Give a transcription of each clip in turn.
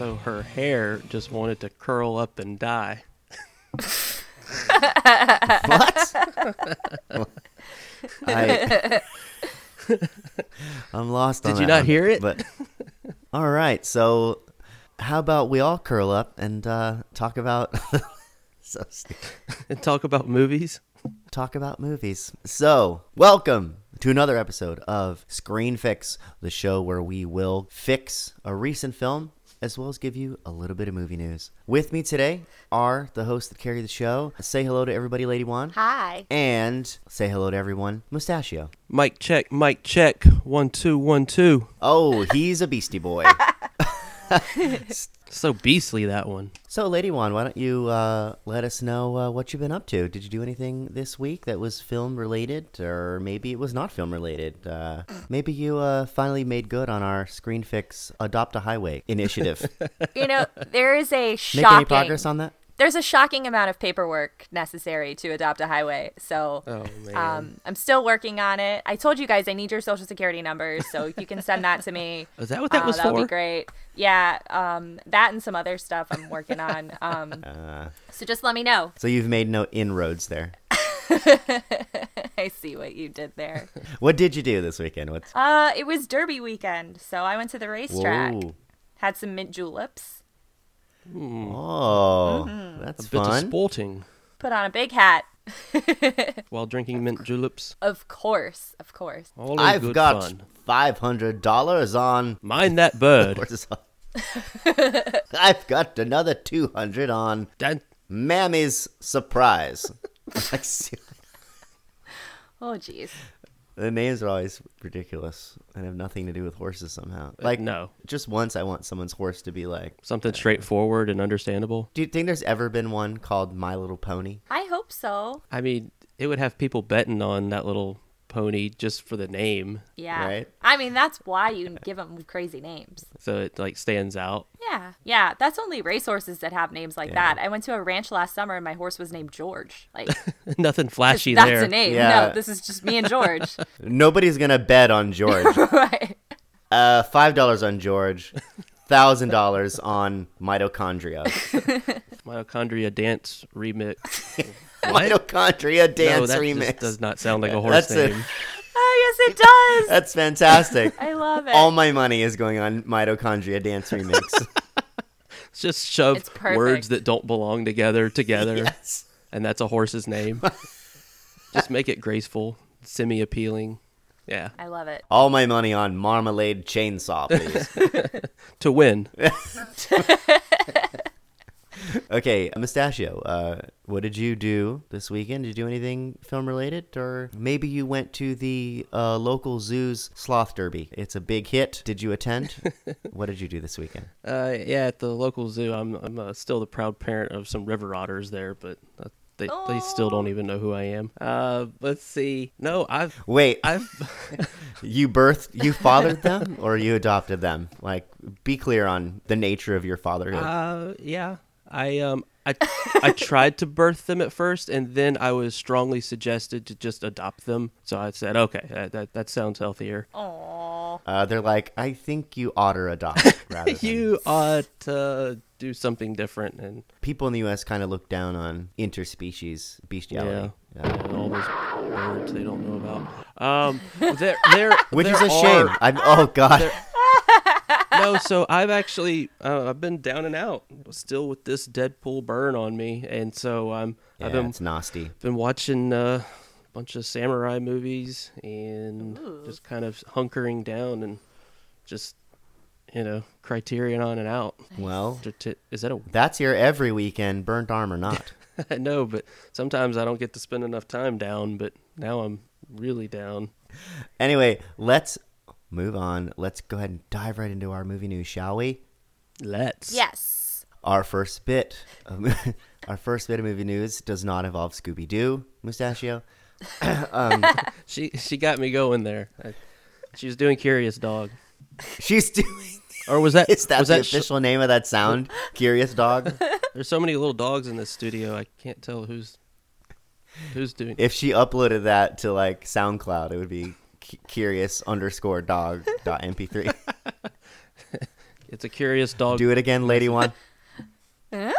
also her hair just wanted to curl up and die. What? I'm lost on that. Did you not hear it? But all right, so how about we all curl up and talk about so and talk about movies? Talk about movies. So, welcome to another episode of Screen Fix, the show where we will fix a recent film as well as give you a little bit of movie news. With me today are the hosts that carry the show. Say hello to everybody, Lady Juan. Hi. And say hello to everyone, Mustachio. Mic check, mic check. 1, 2, 1, 2. Oh, he's a beastie boy. So beastly, that one. So, Lady Juan, why don't you let us know what you've been up to? Did you do anything this week that was film-related, or maybe it was not film-related? Maybe you finally made good on our Screen Fix Adopt a Highway initiative. You know, there is a shocking... Make any progress on that? There's a shocking amount of paperwork necessary to adopt a highway, so I'm still working on it. I told you guys I need your social security numbers, so you can send that to me. Is that what that was for? That would be great. Yeah, that and some other stuff I'm working on. So just let me know. So you've made no inroads there. I see what you did there. What did you do this weekend? It was Derby weekend, so I went to the racetrack. Whoa. Had some mint juleps. Mm. Oh, that's fun. A bit of sporting. Put on a big hat. While drinking mint juleps? Of course, of course. I've got fun. $500 on... Mind that bird. I've got another $200 on Mammy's surprise. Oh, jeez. The names are always ridiculous and have nothing to do with horses somehow. Like, no. Just once I want someone's horse to be like... Something straightforward and understandable. Do you think there's ever been one called My Little Pony? I hope so. I mean, it would have people betting on that little pony just for the name. Yeah. Right? I mean, that's why you give them crazy names. So it, like, stands out. Yeah. Yeah. That's only racehorses that have names like that. I went to a ranch last summer and my horse was named George. Like nothing flashy that's there. That's a name. Yeah. No, this is just me and George. Nobody's going to bet on George. Right. $5 on George. $1,000 on mitochondria. Mitochondria dance remix. Mitochondria dance remix. Just does not sound like a horse name. Oh, yes, it does. That's fantastic. I love it. All my money is going on mitochondria dance remix. Let's just shove words that don't belong together. Yes. And that's a horse's name. Just make it graceful, semi-appealing. Yeah. I love it. All my money on marmalade chainsaw, please. To win. Okay, Mustachio, what did you do this weekend? Did you do anything film-related? Or maybe you went to the local zoo's sloth derby. It's a big hit. Did you attend? What did you do this weekend? At the local zoo, I'm still the proud parent of some river otters there, but... They still don't even know who I am. Let's see. No, I've you fathered them or you adopted them? Like, be clear on the nature of your fatherhood. Yeah. I tried to birth them at first, and then I was strongly suggested to just adopt them. So I said, okay, that sounds healthier. Aww. They're like, I think you ought to adopt. You ought to do something different. And people in the U.S. kind of look down on interspecies bestiality. Yeah. All those birds they don't know about. Which is a shame. Oh, God. No, so I've actually I've been down and out still with this Deadpool burn on me, and so it's nasty. Been watching a bunch of samurai movies and just kind of hunkering down and just Criterion on and out. Well, is that that's your every weekend burnt arm or not? I know, but sometimes I don't get to spend enough time down. But now I'm really down. Anyway, let's move on. Let's go ahead and dive right into our movie news, shall we? Let's. Yes. Our first bit of movie news does not involve Scooby-Doo, Mustachio. She got me going there. She was doing Curious Dog. She's doing. Or was that? Is that was the official name of that sound? Curious Dog. There's so many little dogs in this studio. I can't tell who's doing. If she uploaded that to like SoundCloud, it would be. Curious _dog .mp3. It's a curious dog. Do it again, Lady One. Huh?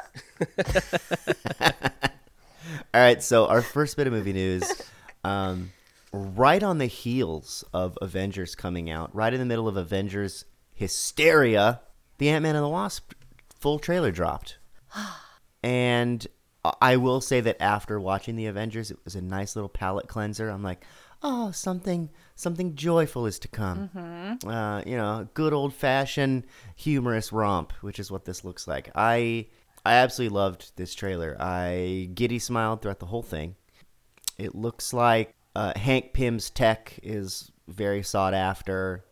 All right, so our first bit of movie news, right on the heels of Avengers coming out, right in the middle of Avengers hysteria, the Ant-Man and the Wasp full trailer dropped. And I will say that after watching the Avengers, it was a nice little palate cleanser. I'm like, oh, something joyful is to come. Mm-hmm. You know, good old-fashioned humorous romp, which is what this looks like. I absolutely loved this trailer. I giddy smiled throughout the whole thing. It looks like Hank Pym's tech is very sought after.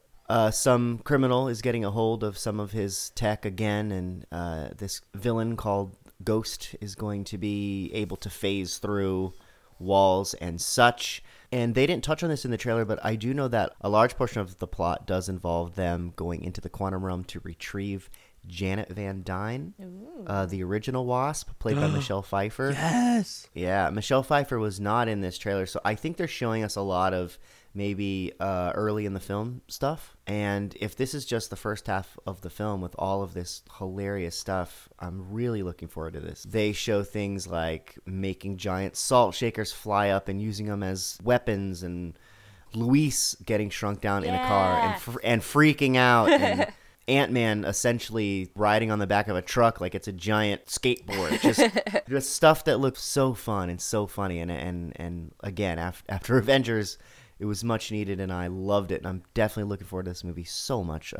Some criminal is getting a hold of some of his tech again, and this villain called Ghost is going to be able to phase through walls and such. And they didn't touch on this in the trailer, but I do know that a large portion of the plot does involve them going into the quantum realm to retrieve Janet Van Dyne, the original Wasp, played by Michelle Pfeiffer. Yes! Yeah, Michelle Pfeiffer was not in this trailer, so I think they're showing us a lot of maybe early in the film stuff. And if this is just the first half of the film with all of this hilarious stuff, I'm really looking forward to this. They show things like making giant salt shakers fly up and using them as weapons, and Luis getting shrunk down in a car and freaking out, and Ant-Man essentially riding on the back of a truck like it's a giant skateboard. Just stuff that looks so fun and so funny. And again, after Avengers, it was much needed, and I loved it. And I'm definitely looking forward to this movie so much.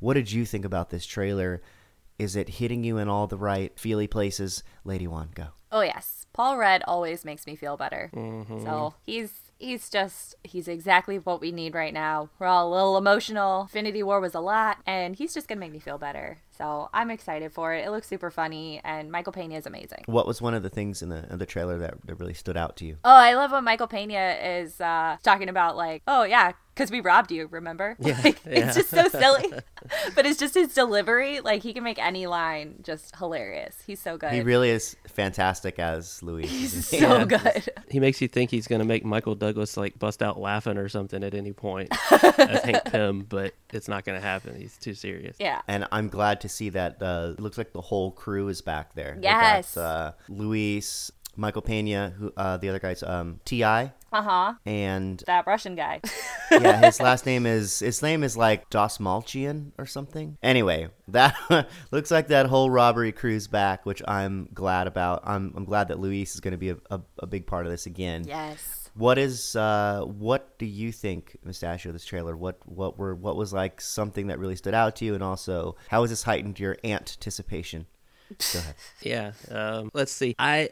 What did you think about this trailer? Is it hitting you in all the right feely places? Lady Wan, go. Oh, yes. Paul Rudd always makes me feel better. Mm-hmm. So he's exactly what we need right now. We're all a little emotional. Infinity War was a lot, and he's just going to make me feel better. So I'm excited for it. It looks super funny, and Michael Pena is amazing. What was one of the things in the trailer that really stood out to you? Oh, I love what Michael Pena is talking about, like, oh, yeah, because we robbed you, remember? Yeah, like, yeah. It's just so silly. But it's just his delivery. Like, he can make any line just hilarious. He's so good. He really is fantastic as Louis. He's so good. He makes you think he's going to make Michael Douglas, like, bust out laughing or something at any point as Hank Pym, but it's not going to happen. He's too serious. Yeah. And I'm glad to see that it looks like the whole crew is back there. Yes. Got, Luis, Michael Pena, who the other guy's T.I. Uh-huh. And that Russian guy. Yeah, his name is like Dosmalchian or something. Anyway, that looks like that whole robbery crew's back, which I'm glad about. I'm glad that Luis is going to be a big part of this again. Yes. What do you think, Mustachio, this trailer? What was like something that really stood out to you, and also how has this heightened your anticipation? Go ahead. Yeah. Let's see. I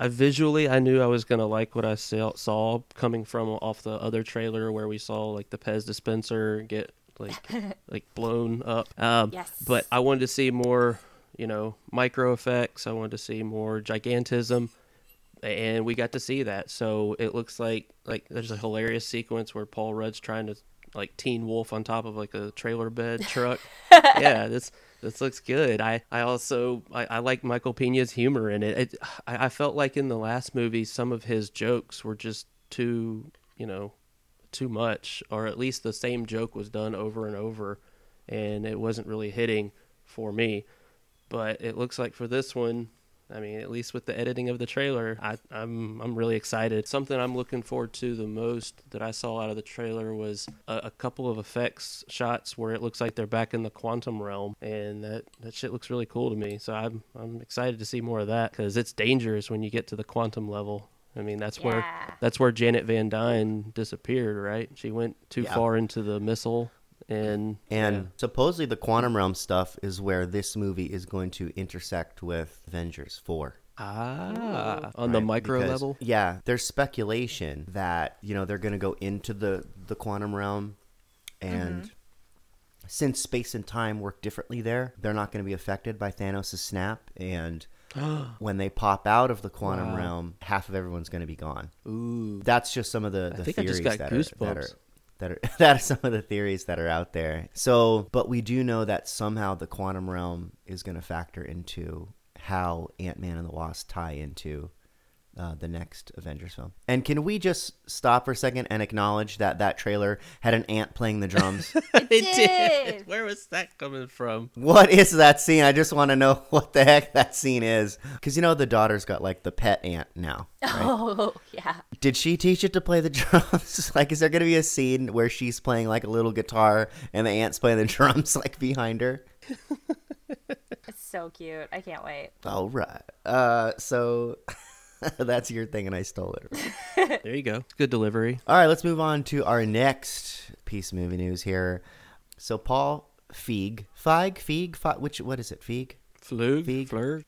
visually I knew I was gonna like what I saw coming from off the other trailer where we saw like the Pez dispenser get like blown up. Yes. But I wanted to see more, you know, micro effects. I wanted to see more gigantism. And we got to see that. So it looks like there's a hilarious sequence where Paul Rudd's trying to like Teen Wolf on top of like a trailer bed truck. Yeah, this looks good. I also like Michael Pena's humor in it. I felt like in the last movie some of his jokes were just too much, or at least the same joke was done over and over, and it wasn't really hitting for me. But it looks like for this one, I mean, at least with the editing of the trailer, I'm really excited. Something I'm looking forward to the most that I saw out of the trailer was a couple of effects shots where it looks like they're back in the quantum realm, and that shit looks really cool to me. So I'm excited to see more of that, because it's dangerous when you get to the quantum level. I mean, that's where Janet Van Dyne disappeared, right? She went too far into the missile. And supposedly the quantum realm stuff is where this movie is going to intersect with Avengers 4. On the micro level? Yeah, there's speculation that, you know, they're going to go into the quantum realm, and since space and time work differently there, they're not going to be affected by Thanos' snap, and when they pop out of the quantum realm, half of everyone's going to be gone. Ooh. That's just some of the theories that are some of the theories that are out there. So, but we do know that somehow the quantum realm is going to factor into how Ant-Man and the Wasp tie into the next Avengers film. And can we just stop for a second and acknowledge that that trailer had an ant playing the drums? It did. Where was that coming from? What is that scene? I just want to know what the heck that scene is. Because, you know, the daughter's got, like, the pet ant now. Right? Oh, yeah. Did she teach it to play the drums? Like, is there going to be a scene where she's playing, like, a little guitar and the ant's playing the drums, like, behind her? It's so cute. I can't wait. All right. So... That's your thing, and I stole it. There you go. Good delivery. All right, let's move on to our next piece of movie news here. So Paul Feig, which, what is it, Feig? Flug?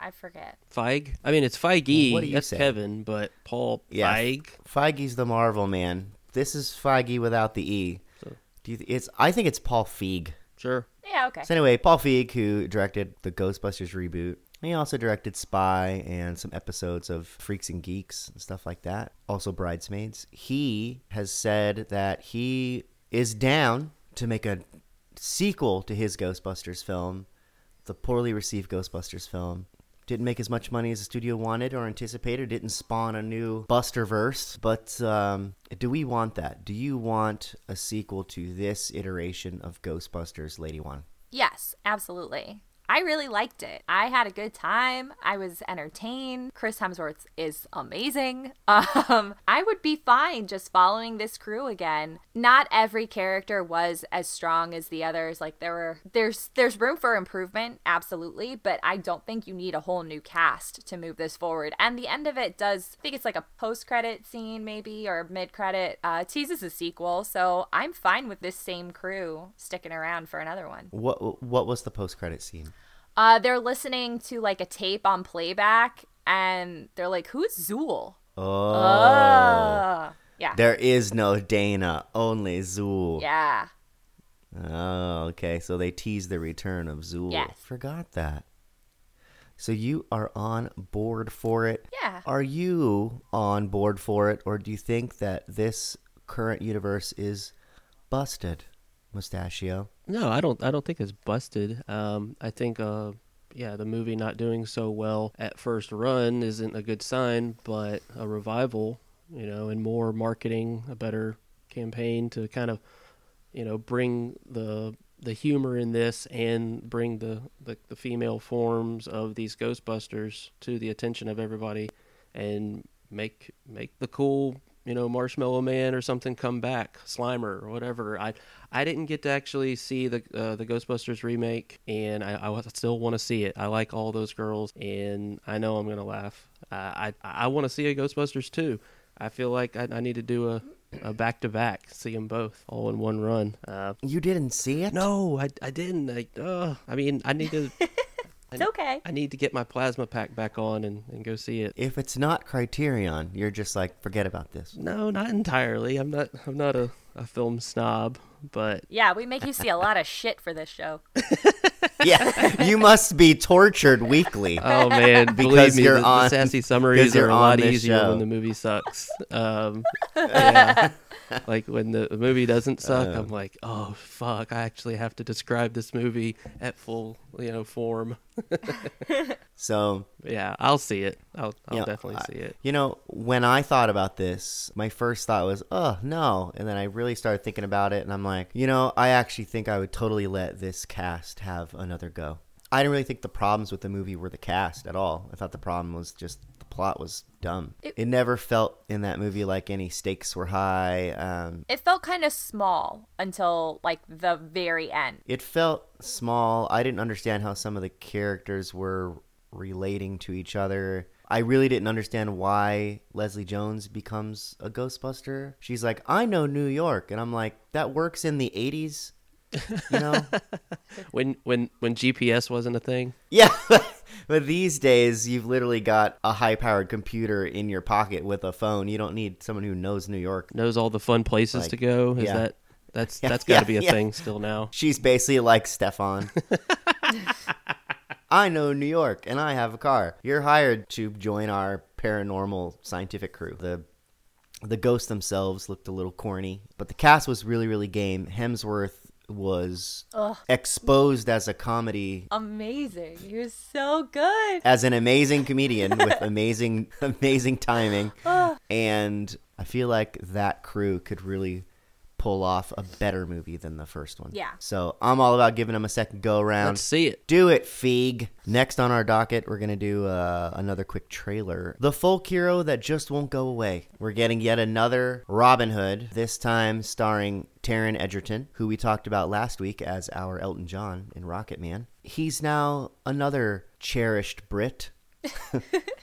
I forget. Feig? I mean, it's Feige. What do you say? That's Kevin, but Paul Feig. Feige's the Marvel man. This is Feige without the E. So. I think it's Paul Feig. Sure. Yeah, okay. So anyway, Paul Feig, who directed the Ghostbusters reboot. He also directed Spy and some episodes of Freaks and Geeks and stuff like that. Also Bridesmaids. He has said that he is down to make a sequel to his Ghostbusters film, the poorly received Ghostbusters film. Didn't make as much money as the studio wanted or anticipated. Didn't spawn a new Busterverse. But do we want that? Do you want a sequel to this iteration of Ghostbusters, Lady One? Yes, absolutely. I really liked it. I had a good time. I was entertained. Chris Hemsworth is amazing. I would be fine just following this crew again. Not every character was as strong as the others. Like there's room for improvement, absolutely, but I don't think you need a whole new cast to move this forward. And the end of it does, I think it's like a post-credit scene maybe or mid-credit, teases a sequel. So I'm fine with this same crew sticking around for another one. What was the post-credit scene? They're listening to like a tape on playback and they're like, who's Zool? Oh. Yeah. There is no Dana, only Zool. Yeah. Oh, okay. So they tease the return of Zool. Yes. Forgot that. So you are on board for it. Yeah. Are you on board for it, or do you think that this current universe is busted, Mustachio? No, I don't think it's busted. I think, the movie not doing so well at first run isn't a good sign, but a revival, you know, and more marketing, a better campaign to kind of, you know, bring the humor in this and bring the female forms of these Ghostbusters to the attention of everybody and make the cool, you know, Marshmallow Man or something come back, Slimer or whatever. I didn't get to actually see the Ghostbusters remake, and I still want to see it. I like all those girls, and I know I'm going to laugh. I want to see a Ghostbusters 2. I feel like I need to do a back-to-back, see them both all in one run. You didn't see it? No, I didn't. I need to... It's okay. I need to get my plasma pack back on and go see it. If it's not Criterion, you're just like, forget about this. No, not entirely. I'm not a film snob, but... Yeah, we make you see a lot of shit for this show. Yeah, you must be tortured weekly. Oh, man, because believe me, the sassy summaries are a lot easier show. When the movie sucks. Yeah. Like when the movie doesn't suck, I'm like, oh fuck, I actually have to describe this movie at full, you know, form. So yeah, I'll see it. I'll definitely see it. You know, when I thought about this, my first thought was, oh no, and then I really started thinking about it, and I'm like, you know, I actually think I would totally let this cast have another go. I didn't really think the problems with the movie were the cast at all. I thought the problem was just the plot was dumb. It never felt in that movie like any stakes were high. It felt kind of small until like the very end. It felt small. I didn't understand how some of the characters were relating to each other. I really didn't understand why Leslie Jones becomes a Ghostbuster. She's like, I know New York. And I'm like, that works in the 80s. You know, when GPS wasn't a thing. Yeah. But these days, you've literally got a high-powered computer in your pocket with a phone. You don't need someone who knows New York. Knows all the fun places to go. Is that's got to be a thing still now. She's basically like Stefan. I know New York, and I have a car. You're hired to join our paranormal scientific crew. The ghosts themselves looked a little corny, but the cast was really, really game. Hemsworth was exposed as a comedy. Amazing. He was so good. As an amazing comedian with amazing timing. And I feel like that crew could really pull off a better movie than the first one. Yeah. So I'm all about giving them a second go around. Let's see it. Do it, Feig. Next on our docket, we're going to do another quick trailer. The folk hero that just won't go away. We're getting yet another Robin Hood, this time starring Taron Egerton, who we talked about last week as our Elton John in Rocket Man. He's now another cherished Brit.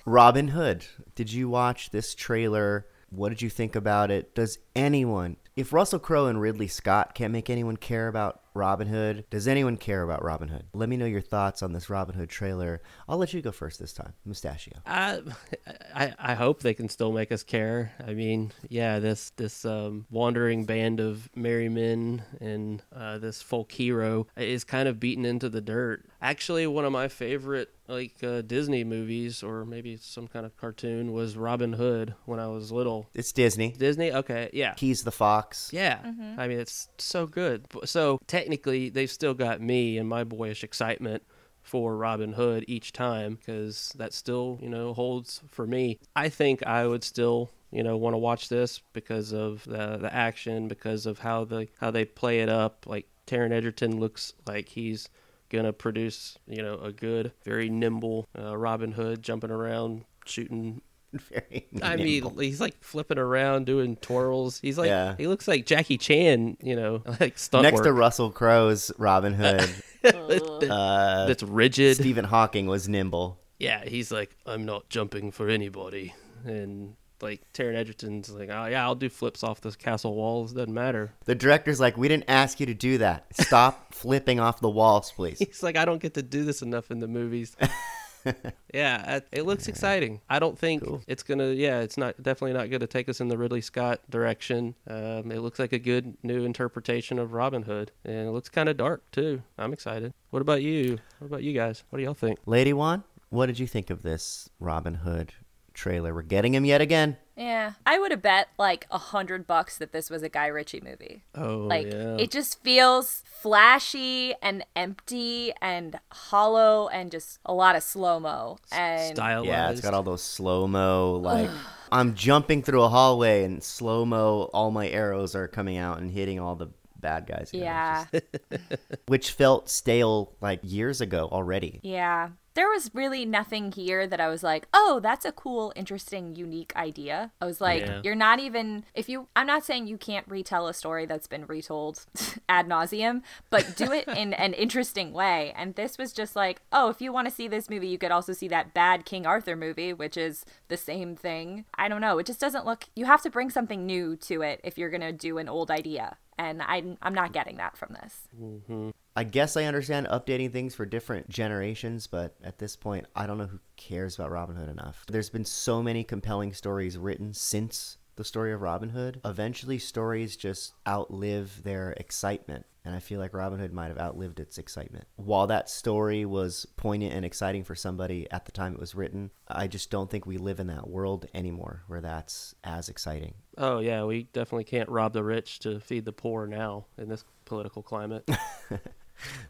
Robin Hood. Did you watch this trailer? What did you think about it? Does anyone... If Russell Crowe and Ridley Scott can't make anyone care about Robin Hood, does anyone care about Robin Hood? Let me know your thoughts on this Robin Hood trailer. I'll let you go first this time, Mustachio. I hope they can still make us care. I mean, yeah, this wandering band of merry men and this folk hero is kind of beaten into the dirt. Actually, one of my favorite Disney movies, or maybe some kind of cartoon, was Robin Hood when I was little. It's Disney. Disney? Okay, yeah. He's the fox. Yeah. Mm-hmm. I mean, it's so good. So technically, they've still got me and my boyish excitement for Robin Hood each time, because that still, holds for me. I think I would still... want to watch this because of the action, because of how they play it up. Like, Taron Egerton looks like he's going to produce, a good, very nimble Robin Hood, jumping around, shooting. Very nimble. I mean, he's like flipping around, doing twirls. He's like, yeah. He looks like Jackie Chan, like stunt next work. To Russell Crowe's Robin Hood. That's rigid. Stephen Hawking was nimble. Yeah, he's like, I'm not jumping for anybody. And... Taron Egerton's like, oh yeah, I'll do flips off this castle walls. Doesn't matter. The director's like, we didn't ask you to do that. Stop flipping off the walls, please. He's like, I don't get to do this enough in the movies. Yeah, it looks exciting. I don't think it's gonna. Yeah, it's not definitely not gonna take us in the Ridley Scott direction. It looks like a good new interpretation of Robin Hood, and it looks kind of dark too. I'm excited. What about you? What about you guys? What do y'all think? Lady Wan, what did you think of this Robin Hood trailer? We're getting him yet again. Yeah, I would have bet $100 that this was a Guy Ritchie movie. It just feels flashy and empty and hollow and just a lot of slow-mo and stylized. Yeah, it's got all those slow-mo I'm jumping through a hallway and slow-mo, all my arrows are coming out and hitting all the bad guys. Yeah. Which felt stale years ago already. Yeah. There was really nothing here that I was like, oh, that's a cool, interesting, unique idea. I was like, yeah. You're not even, I'm not saying you can't retell a story that's been retold ad nauseum, but do it in an interesting way. And this was just like, oh, if you want to see this movie, you could also see that bad King Arthur movie, which is the same thing. I don't know. It just doesn't look, you have to bring something new to it if you're going to do an old idea. And I'm not getting that from this. Mm-hmm. I guess I understand updating things for different generations, but at this point, I don't know who cares about Robin Hood enough. There's been so many compelling stories written since the story of Robin Hood. Eventually, stories just outlive their excitement, and I feel like Robin Hood might have outlived its excitement. While that story was poignant and exciting for somebody at the time it was written, I just don't think we live in that world anymore where that's as exciting. Oh, yeah, we definitely can't rob the rich to feed the poor now in this political climate.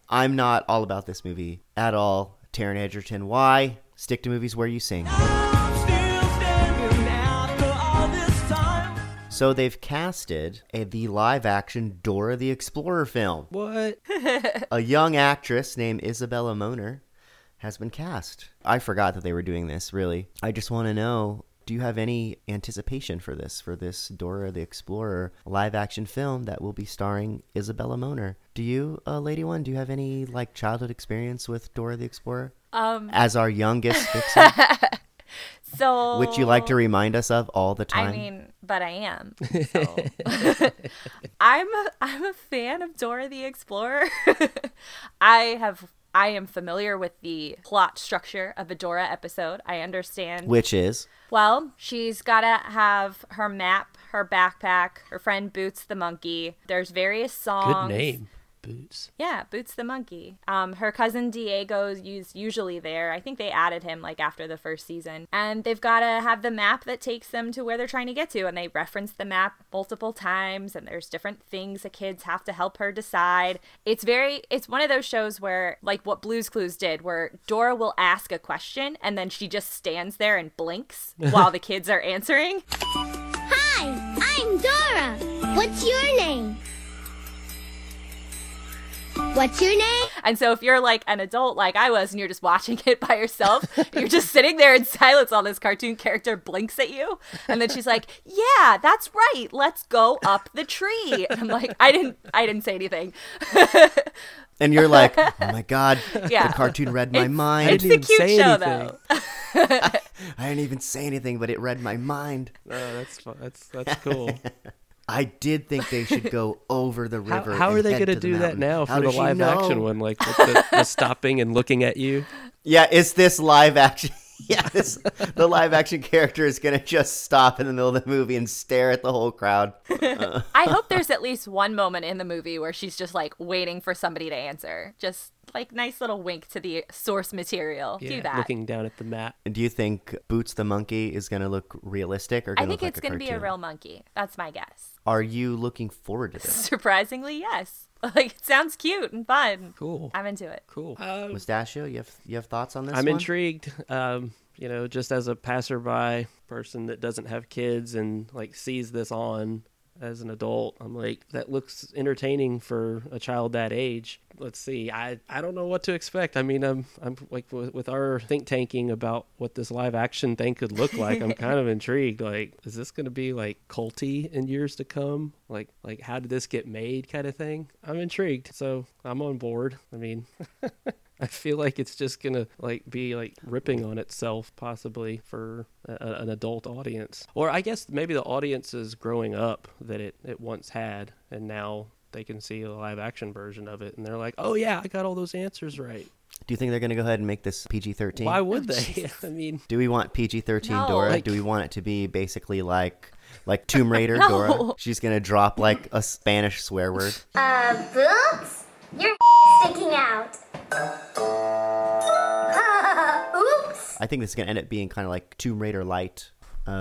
I'm not all about this movie at all. Taron Egerton, why? Stick to movies where you sing. I'm still standing after all this time. So they've casted the live-action Dora the Explorer film. What? A young actress named Isabella Moner has been cast. I forgot that they were doing this, really. I just want to know... Do you have any anticipation for this Dora the Explorer live-action film that will be starring Isabella Moner? Do you, Lady One, do you have any, childhood experience with Dora the Explorer? As our youngest fixer? So... Which you like to remind us of all the time? I mean, but I am. So. I'm a fan of Dora the Explorer. I am familiar with the plot structure of a Dora episode. I understand. Which is? Well, she's got to have her map, her backpack, her friend Boots the monkey. There's various songs. Good name. Boots. Yeah, Boots the monkey. Her cousin Diego is usually there. I think they added him like after the first season. And they've got to have the map that takes them to where they're trying to get to. And they reference the map multiple times. And there's different things the kids have to help her decide. It's one of those shows where, like what Blue's Clues did, where Dora will ask a question and then she just stands there and blinks while the kids are answering. Hi, I'm Dora. What's your name? What's your name? And so if you're like an adult like I was and you're just watching it by yourself, you're just sitting there in silence while this cartoon character blinks at you. And then she's like, yeah, that's right. Let's go up the tree. And I'm like, I didn't say anything. And you're like, oh my God, yeah. The cartoon read my mind. I didn't even say anything. I didn't even say anything, but it read my mind. Oh, that's fun. That's cool. I did think they should go over the river. How are they going to do that now for the live action one? Like with the stopping and looking at you? Yeah, is this live action? Yeah, the live action character is going to just stop in the middle of the movie and stare at the whole crowd. I hope there's at least one moment in the movie where she's just like waiting for somebody to answer. Just like nice little wink to the source material. Yeah, do that. Looking down at the map. And do you think Boots the monkey is going to look realistic or going to look like a cartoon? I think it's going to be a real monkey. That's my guess. Are you looking forward to this? Surprisingly, yes. Like, it sounds cute and fun. Cool. I'm into it. Cool. Mustachio, you have thoughts on this I'm intrigued. You know, just as a passerby person that doesn't have kids and, like, sees this on as an adult, I'm like, that looks entertaining for a child that age. Let's see. I don't know what to expect. I mean, I'm like, with our think tanking about what this live action thing could look like, I'm kind of intrigued. Like, is this going to be like culty in years to come? Like how did this get made kind of thing? I'm intrigued. So I'm on board. I mean, I feel like it's just going to like be like ripping on itself possibly for an adult audience. Or I guess maybe the audience is growing up that it once had and now they can see a live action version of it and they're like, oh yeah, I got all those answers right. Do you think they're going to go ahead and make this PG-13? Why would they? I mean, do we want PG-13 no. Dora? Like, do we want it to be basically like Tomb Raider no. Dora? She's going to drop like a Spanish swear word. Boots? You're sticking out. Oops. I think this is going to end up being kind of like Tomb Raider Lite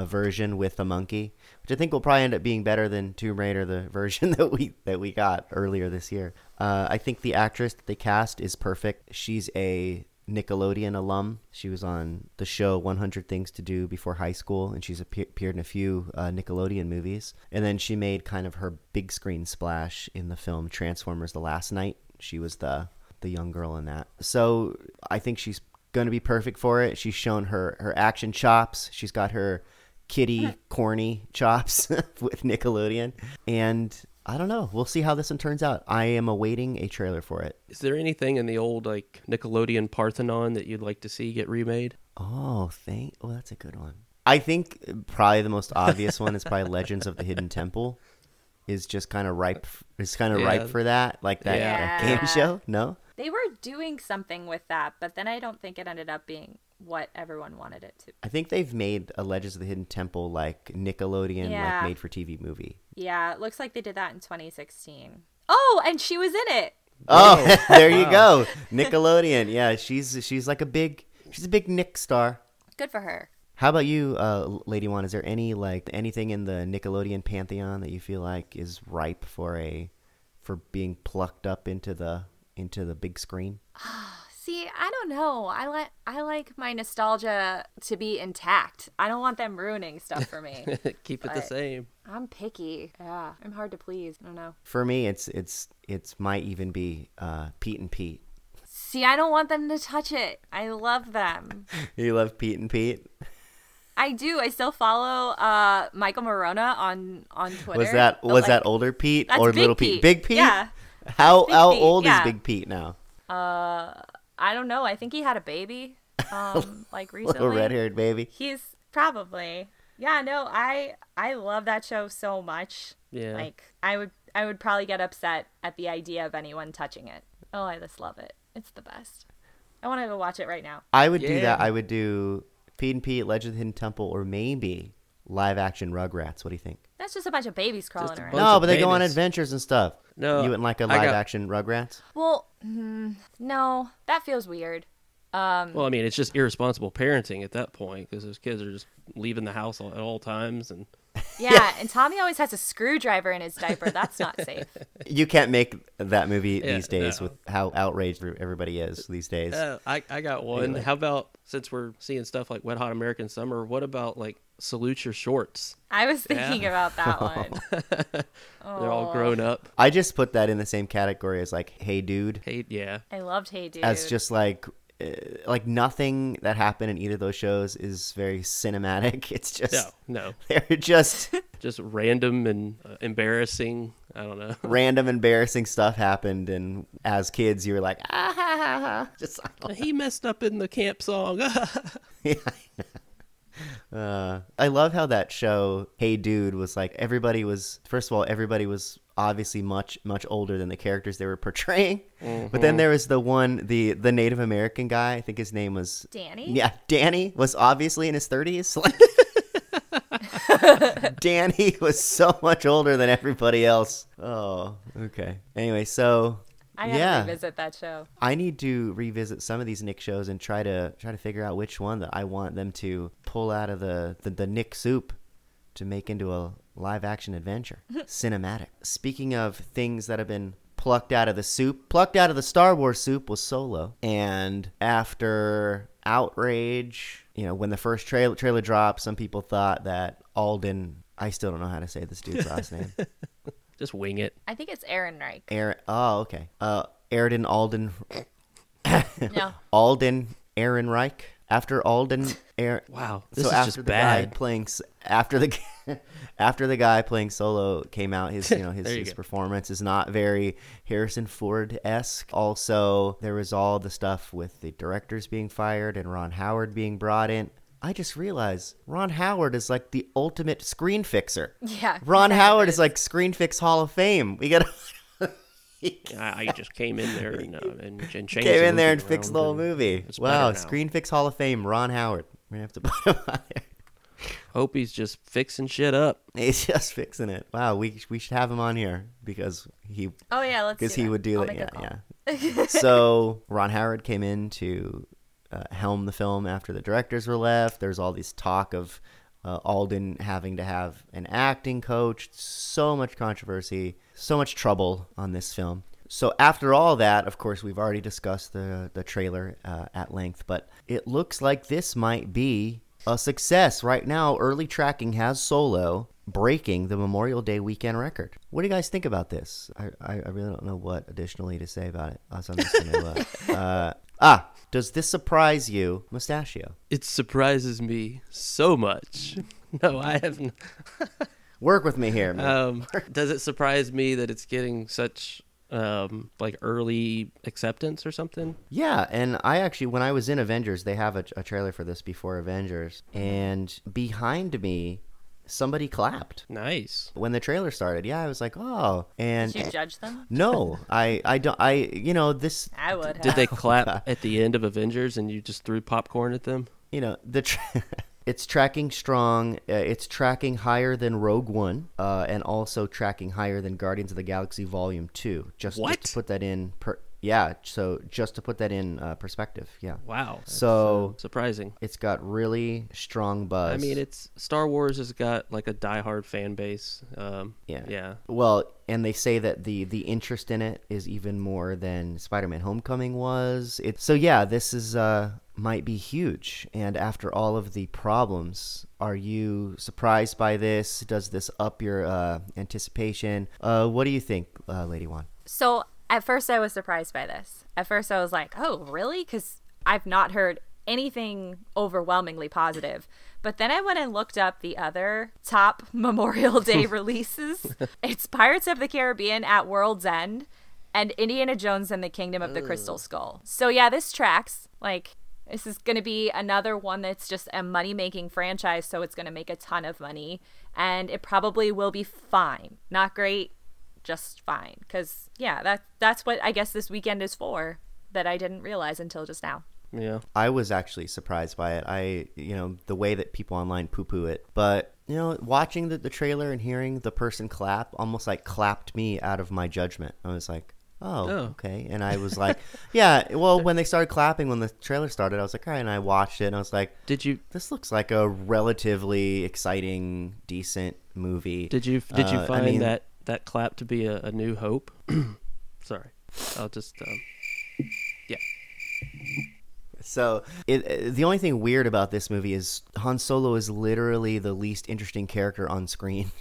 version with a monkey, which I think will probably end up being better than Tomb Raider, the version that we got earlier this year. I think the actress that they cast is perfect. She's a Nickelodeon alum. She was on the show 100 Things to Do Before High School, and she's appeared in a few Nickelodeon movies. And then she made kind of her big screen splash in the film Transformers: The Last Knight. She was the young girl in that. So I think she's going to be perfect for it. She's shown her action chops. She's got her kitty corny chops with Nickelodeon. And I don't know. We'll see how this one turns out. I am awaiting a trailer for it. Is there anything in the old like Nickelodeon Parthenon that you'd like to see get remade? Oh, that's a good one. I think probably the most obvious one is probably Legends of the Hidden Temple. Is just kind of ripe. It's kind of ripe for that, like that game show. No, they were doing something with that, but then I don't think it ended up being what everyone wanted it to be. I think they've made a Legends of the Hidden Temple like Nickelodeon, like made for TV movie. Yeah, it looks like they did that in 2016. Oh, and she was in it. Oh, there you go, Nickelodeon. Yeah, she's like she's a big Nick star. Good for her. How about you, Lady Wan? Is there anything in the Nickelodeon pantheon that you feel like is ripe for being plucked up into the big screen? See, I don't know. I like my nostalgia to be intact. I don't want them ruining stuff for me. Keep it the same. I'm picky. Yeah, I'm hard to please. I don't know. For me, it's might even be Pete and Pete. See, I don't want them to touch it. I love them. You love Pete and Pete? I do. I still follow Michael Morona on Twitter. Was that older Pete or little Pete? Big Pete? Yeah. How old is Big Pete now? I don't know. I think he had a baby like recently. Little red-haired baby. He's probably. Yeah, no. I love that show so much. Yeah. Like I would probably get upset at the idea of anyone touching it. Oh, I just love it. It's the best. I want to go watch it right now. I would do that. I would do Pete and Pete, Legend of the Hidden Temple, or maybe live action Rugrats. What do you think? That's just a bunch of babies crawling around. No, but they go on adventures and stuff. No, you wouldn't like a live-action Rugrats? Well, no, that feels weird. Well, I mean, it's just irresponsible parenting at that point because those kids are just leaving the house at all times. And yeah, and Tommy always has a screwdriver in his diaper. That's not safe. You can't make that movie these days with how outraged everybody is these days. I got one. Anyway. How about, since we're seeing stuff like Wet Hot American Summer, what about like Salute Your Shorts? I was thinking about that one. They're all grown up. I just put that in the same category as like Hey Dude. I loved Hey Dude. As just like nothing that happened in either of those shows is very cinematic. It's just no. They're just random and embarrassing. I don't know. Random embarrassing stuff happened, and as kids, you were like, ah ha ha ha. Just he messed up in the camp song. Yeah. I love how that show Hey Dude was like, everybody was obviously much older than the characters they were portraying. Mm-hmm. But then there was the Native American guy, I think his name was Danny. Yeah, Danny was obviously in his 30s. Danny was so much older than everybody else. Oh, okay. Anyway, so I gotta revisit that show. I need to revisit some of these Nick shows and try to figure out which one that I want them to pull out of the Nick soup to make into a live action adventure. Cinematic. Speaking of things that have been plucked out of the soup, plucked out of the Star Wars soup was Solo. And after outrage, when the first trailer dropped, some people thought that Alden, I still don't know how to say this dude's last name. Just wing it. I think it's Ehrenreich. Okay. Alden Ehrenreich. After Alden wow. This is just bad. After the guy playing Solo came out, his performance is not very Harrison Ford-esque. Also, there was all the stuff with the directors being fired and Ron Howard being brought in. I just realized Ron Howard is like the ultimate screen fixer. Yeah. Ron Howard is like Screen Fix Hall of Fame. We got to... I just came in there and changed it. Came in there and fixed the whole movie. Wow, Screen Fix Hall of Fame, Ron Howard. We're going to have to put him on there. Hope he's just fixing shit up. He's just fixing it. Wow, we should have him on here because he... Oh, yeah, let's do because he would do it. Yeah. So Ron Howard came in to... helm the film after the directors were left. There's all this talk of Alden having to have an acting coach. So much controversy, so much trouble on this film. So after all that, of course, we've already discussed the trailer at length, but it looks like this might be a success. Right now, early tracking has Solo breaking the Memorial Day weekend record. What do you guys think about this? I really don't know what additionally to say about it. So I'm just gonna does this surprise you, Mustachio? It surprises me so much. No, I haven't. Work with me here, man. Does it surprise me that it's getting such early acceptance or something? Yeah, and I actually, when I was in Avengers, they have a trailer for this before Avengers, and behind me, somebody clapped. Nice. When the trailer started, I was like, oh. And did you judge them? No, I don't. This. I would have. Did they clap at the end of Avengers and you just threw popcorn at them? It's tracking strong. It's tracking higher than Rogue One, and also tracking higher than Guardians of the Galaxy Volume 2. Just to put that in. So just to put that in perspective, yeah. Wow. That's so surprising. It's got really strong buzz. I mean, it's Star Wars has got like a diehard fan base. Yeah. Well, and they say that the interest in it is even more than Spider-Man: Homecoming was. This is might be huge. And after all of the problems, are you surprised by this? Does this up your anticipation? What do you think, Lady Wan? So. At first, I was surprised by this. At first, I was like, oh, really? Because I've not heard anything overwhelmingly positive. But then I went and looked up the other top Memorial Day releases. It's Pirates of the Caribbean at World's End and Indiana Jones and the Kingdom of the Crystal Skull. So, this tracks. This is going to be another one that's just a money-making franchise, so it's going to make a ton of money. And it probably will be fine. Not great. Just fine, because that's what I guess this weekend is for that I didn't realize until just now. Yeah. I was actually surprised by it. The way that people online poo-poo it. But, watching the trailer and hearing the person clap almost like clapped me out of my judgment. I was like, oh, okay. And I was like, yeah, well, when they started clapping, when the trailer started, I was like, all right. And I watched it and I was like, this looks like a relatively exciting, decent movie. Did you find that clap to be a new hope? Sorry. I'll just, yeah. So the only thing weird about this movie is Han Solo is literally the least interesting character on screen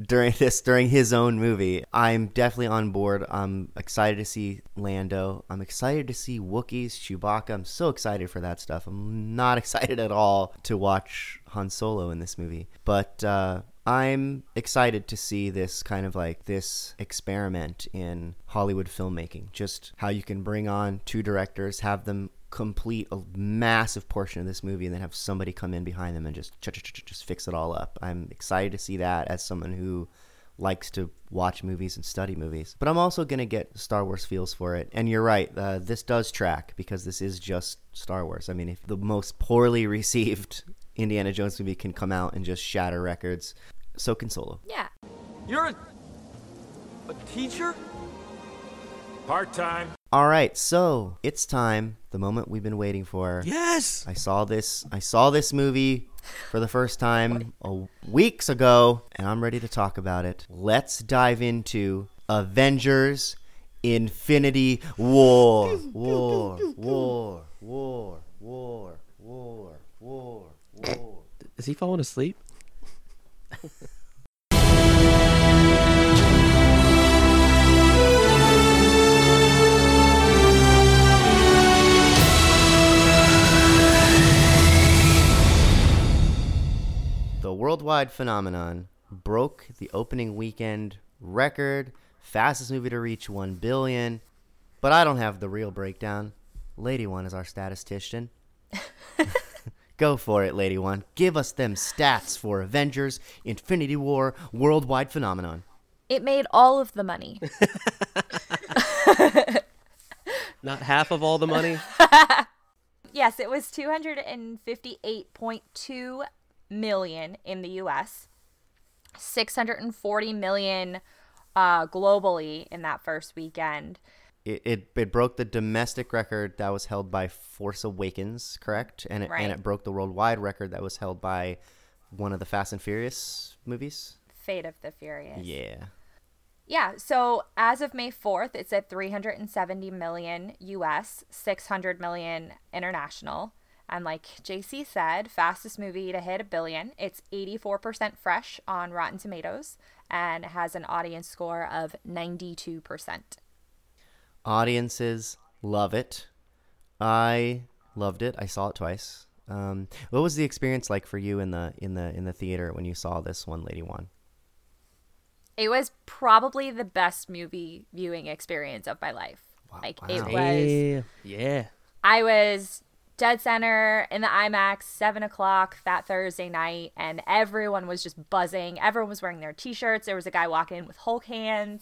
during his own movie. I'm definitely on board. I'm excited to see Lando. I'm excited to see Wookiees, Chewbacca. I'm so excited for that stuff. I'm not excited at all to watch Han Solo in this movie. But I'm excited to see this kind of like this experiment in Hollywood filmmaking, just how you can bring on two directors, have them complete a massive portion of this movie, and then have somebody come in behind them and just fix it all up. I'm excited to see that as someone who likes to watch movies and study movies. But I'm also going to get Star Wars feels for it. And you're right, this does track because this is just Star Wars. I mean, if the most poorly received Indiana Jones movie can come out and just shatter records, so can Solo. Yeah. You're a teacher? Part-time. All right, so it's time, the moment we've been waiting for. Yes! I saw this movie for the first time weeks ago, and I'm ready to talk about it. Let's dive into Avengers Infinity War. War. Is he falling asleep? The worldwide phenomenon broke the opening weekend record, fastest movie to reach 1 billion, but I don't have the real breakdown. Lady One is our statistician. Go for it, Lady One. Give us them stats for Avengers, Infinity War, worldwide phenomenon. It made all of the money. Not half of all the money? Yes, it was $258.2 million in the U.S., $640 million globally in that first weekend. It broke the domestic record that was held by Force Awakens, correct? And it broke the worldwide record that was held by one of the Fast and Furious movies. Fate of the Furious. Yeah. Yeah, so as of May 4th, it's at 370 million US, 600 million international. And like JC said, fastest movie to hit 1 billion. It's 84% fresh on Rotten Tomatoes and has an audience score of 92%. Audiences love it. I loved it. I saw it twice. What was the experience like for you in the theater when you saw this one, Lady One? It was probably the best movie viewing experience of my life. Wow. It was. Yeah. I was dead center in the IMAX, 7:00 that Thursday night, and everyone was just buzzing. Everyone was wearing their T-shirts. There was a guy walking in with Hulk hands.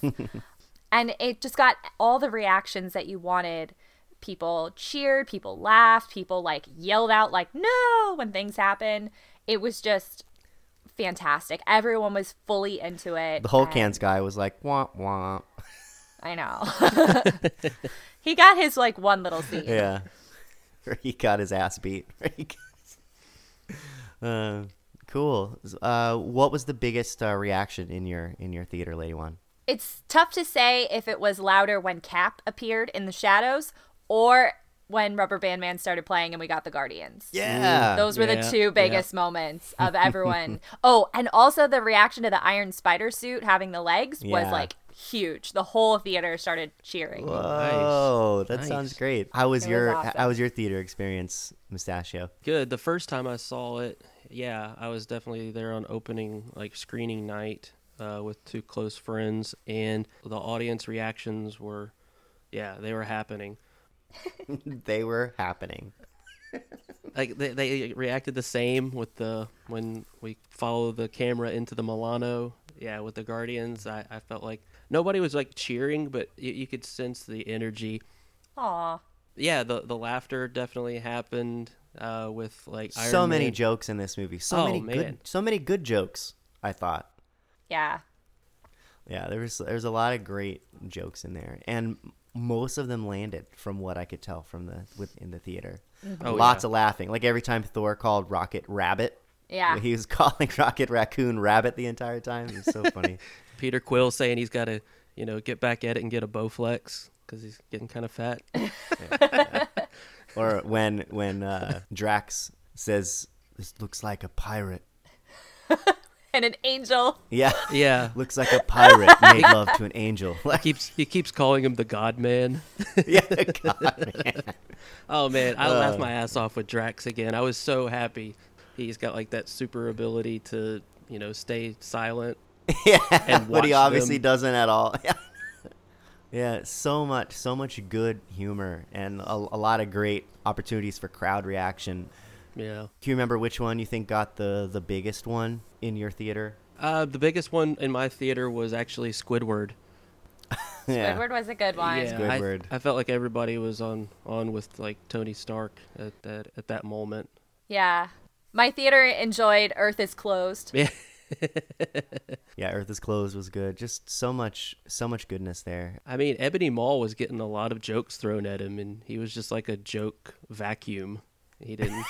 And it just got all the reactions that you wanted. People cheered, people laughed, people like yelled out like, no, when things happen. It was just fantastic. Everyone was fully into it. The whole cans guy was like, wah, wah. I know. He got his like one little scene. Yeah. He got his ass beat. Cool. What was the biggest reaction in your theater, Lady One? It's tough to say if it was louder when Cap appeared in the shadows or when Rubber Band Man started playing and we got the Guardians. Yeah. Those were the two biggest moments of everyone. Oh, and also the reaction to the Iron Spider suit having the legs was like huge. The whole theater started cheering. Whoa, that sounds great. How was your theater experience, Mustachio? Good. The first time I saw it, I was definitely there on opening screening night. With two close friends, and the audience reactions were, they were happening. They were happening. They reacted the same with when we follow the camera into the Milano. Yeah, with the Guardians, I felt like nobody was cheering, but you could sense the energy. Aww. yeah, the laughter definitely happened with like Iron Man. Many jokes in this movie. So many good jokes, I thought. Yeah. Yeah, there's a lot of great jokes in there, and most of them landed, from what I could tell from within the theater. Mm-hmm. Lots of laughing, like every time Thor called Rocket Rabbit. Yeah, he was calling Rocket Raccoon Rabbit the entire time. It was so funny. Peter Quill saying he's got to, get back at it and get a Bowflex because he's getting kind of fat. Yeah. Or when Drax says, "This looks like a pirate." And an angel. Yeah. Looks like a pirate made love to an angel. He keeps calling him the God Man. Yeah, the God Man. Oh man, I laughed my ass off with Drax again. I was so happy. He's got like that super ability to, stay silent. Yeah, and but he obviously doesn't at all. Yeah, so much good humor and a lot of great opportunities for crowd reaction. Yeah. Do you remember which one you think got the biggest one in your theater? The biggest one in my theater was actually Squidward. Yeah. Squidward was a good one. Yeah, Squidward. I felt like everybody was on with like Tony Stark at that moment. Yeah. My theater enjoyed Earth is Closed. Yeah. Yeah, Earth is Closed was good. Just so much goodness there. I mean, Ebony Maw was getting a lot of jokes thrown at him, and he was just like a joke vacuum. He didn't.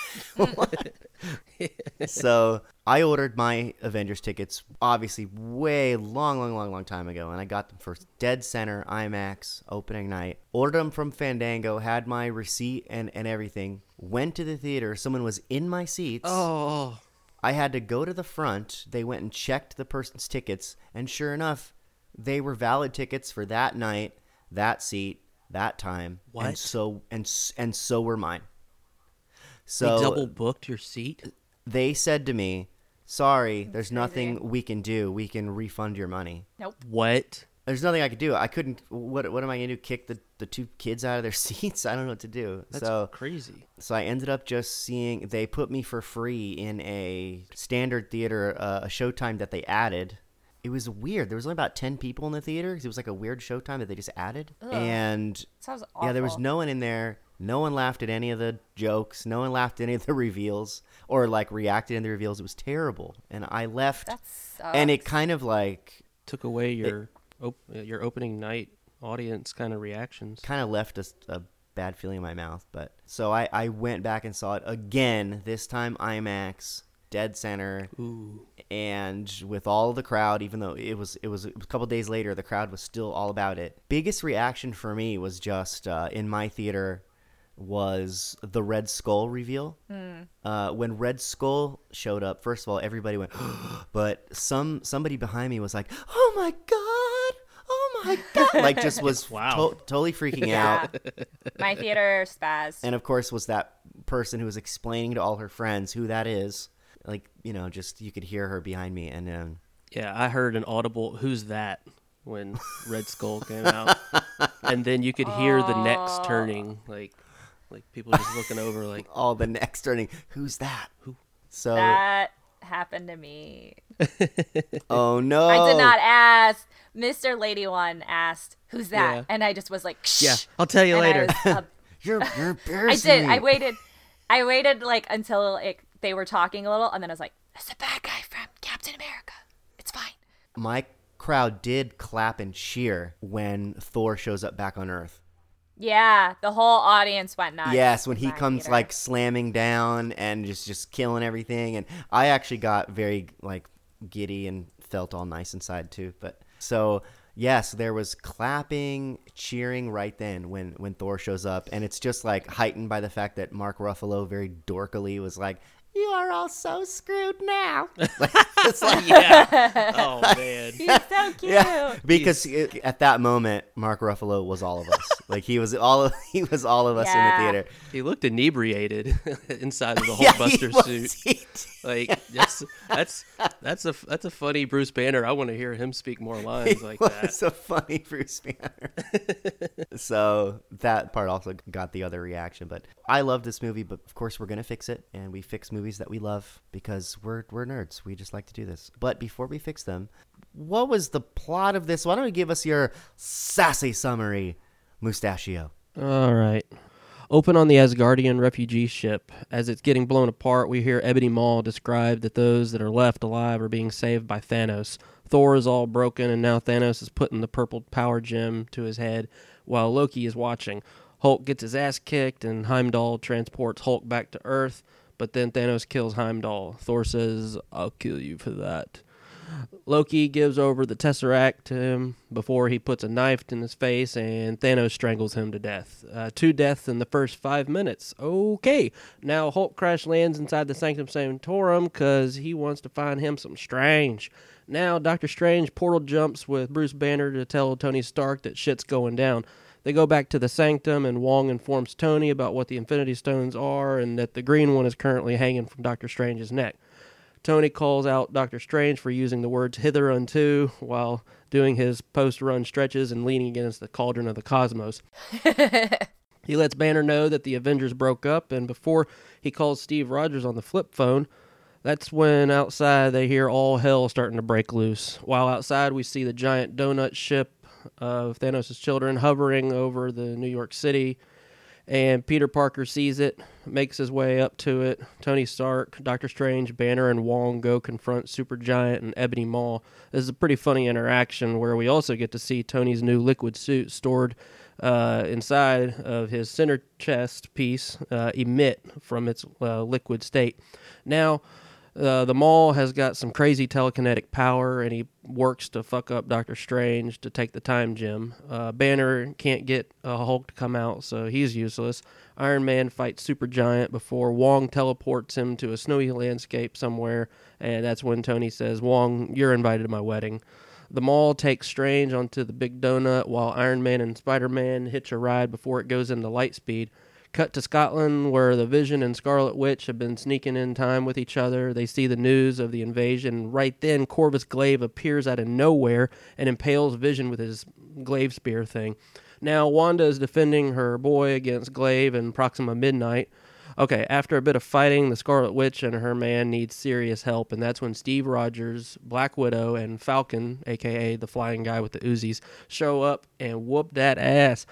So I ordered my Avengers tickets, obviously, way long time ago, and I got them for dead center IMAX opening night. Ordered them from Fandango, had my receipt and everything. Went to the theater. Someone was in my seats. Oh. I had to go to the front. They went and checked the person's tickets, and sure enough, they were valid tickets for that night, that seat, that time. What? And so were mine. So they double booked your seat? They said to me, sorry, there's nothing we can do. We can refund your money. Nope. What? There's nothing I could do. I couldn't. What am I going to do? Kick the two kids out of their seats? I don't know what to do. That's crazy. So I ended up just seeing, they put me for free in a standard theater, a showtime that they added. It was weird. There was only about 10 people in the theater because it was like a weird showtime that they just added. Ugh. And sounds awful. Yeah, there was no one in there. No one laughed at any of the jokes. No one laughed at any of the reveals or like reacted in the reveals. It was terrible. And I left. That sucks. And it kind of like took away your opening night audience kind of reactions. Kind of left a bad feeling in my mouth. But so I went back and saw it again, this time IMAX, dead center. Ooh. And with all the crowd, even though it was a couple days later, the crowd was still all about it. Biggest reaction for me was just in my theater was the Red Skull reveal. Mm. When Red Skull showed up, first of all, everybody went, but somebody behind me was like, oh my god, like just was totally freaking out. My theater spazzed. And of course was that person who was explaining to all her friends who that is, like, just you could hear her behind me. And yeah, I heard an audible "who's that" when Red Skull came out. And then you could hear the necks turning, like people just looking over, like all the necks turning. Who's that? Who? So that happened to me. Oh no! I did not ask. Mr. Lady One asked, "Who's that?" Yeah. And I just was like, "Shh." Yeah, I'll tell you later. You're embarrassing. I did. I waited like until they were talking a little, and then I was like, "That's the bad guy from Captain America. It's fine." My crowd did clap and cheer when Thor shows up back on Earth. Yeah, the whole audience went nuts. Yes, when he comes like slamming down and just killing everything. And I actually got very like giddy and felt all nice inside too. But so yes, there was clapping, cheering right then when Thor shows up. And it's just like heightened by the fact that Mark Ruffalo very dorkily was like, "You are all so screwed now." It's like, yeah. Oh man, he's so cute. Yeah, because at that moment, Mark Ruffalo was all of us. Like he was all of us in the theater. He looked inebriated inside of the Hulkbuster suit. Like that's a funny Bruce Banner. I want to hear him speak more lines like that. That's a funny Bruce Banner. So that part also got the other reaction. But I love this movie. But of course, we're gonna fix it, and we fix movies that we love because we're nerds. We just like to do this. But before we fix them, what was the plot of this? Why don't you give us your sassy summary, Mustachio? All right. Open on the Asgardian refugee ship. As it's getting blown apart, we hear Ebony Maw describe that those that are left alive are being saved by Thanos. Thor is all broken, and now Thanos is putting the purple power gem to his head while Loki is watching. Hulk gets his ass kicked, and Heimdall transports Hulk back to Earth, but then Thanos kills Heimdall. Thor says, "I'll kill you for that." Loki gives over the Tesseract to him before he puts a knife in his face, and Thanos strangles him to death. 2 deaths in the first 5 minutes. Okay, now Hulk crash lands inside the Sanctum Sanctorum because he wants to find him some strange. Now Doctor Strange portal jumps with Bruce Banner to tell Tony Stark that shit's going down. They go back to the Sanctum, and Wong informs Tony about what the Infinity Stones are and that the green one is currently hanging from Doctor Strange's neck. Tony calls out Doctor Strange for using the words "hitherunto" while doing his post-run stretches and leaning against the cauldron of the cosmos. He lets Banner know that the Avengers broke up, and before he calls Steve Rogers on the flip phone, that's when outside they hear all hell starting to break loose. While outside, we see the giant donut ship of Thanos' children hovering over the New York City. And Peter Parker sees it, makes his way up to it. Tony Stark, Doctor Strange, Banner, and Wong go confront Supergiant and Ebony Maw. This is a pretty funny interaction where we also get to see Tony's new liquid suit stored inside of his center chest piece emit from its liquid state. Now, the Maw has got some crazy telekinetic power, and he works to fuck up Doctor Strange to take the time gem. Banner can't get Hulk to come out, so he's useless. Iron Man fights Supergiant before Wong teleports him to a snowy landscape somewhere, and that's when Tony says, "Wong, you're invited to my wedding." The Maw takes Strange onto the Big Donut while Iron Man and Spider-Man hitch a ride before it goes into lightspeed. Cut to Scotland, where the Vision and Scarlet Witch have been sneaking in time with each other. They see the news of the invasion. Right then, Corvus Glaive appears out of nowhere and impales Vision with his glaive spear thing. Now, Wanda is defending her boy against Glaive and Proxima Midnight. Okay, after a bit of fighting, the Scarlet Witch and her man need serious help, and that's when Steve Rogers, Black Widow, and Falcon, a.k.a. the flying guy with the Uzis, show up and whoop that ass.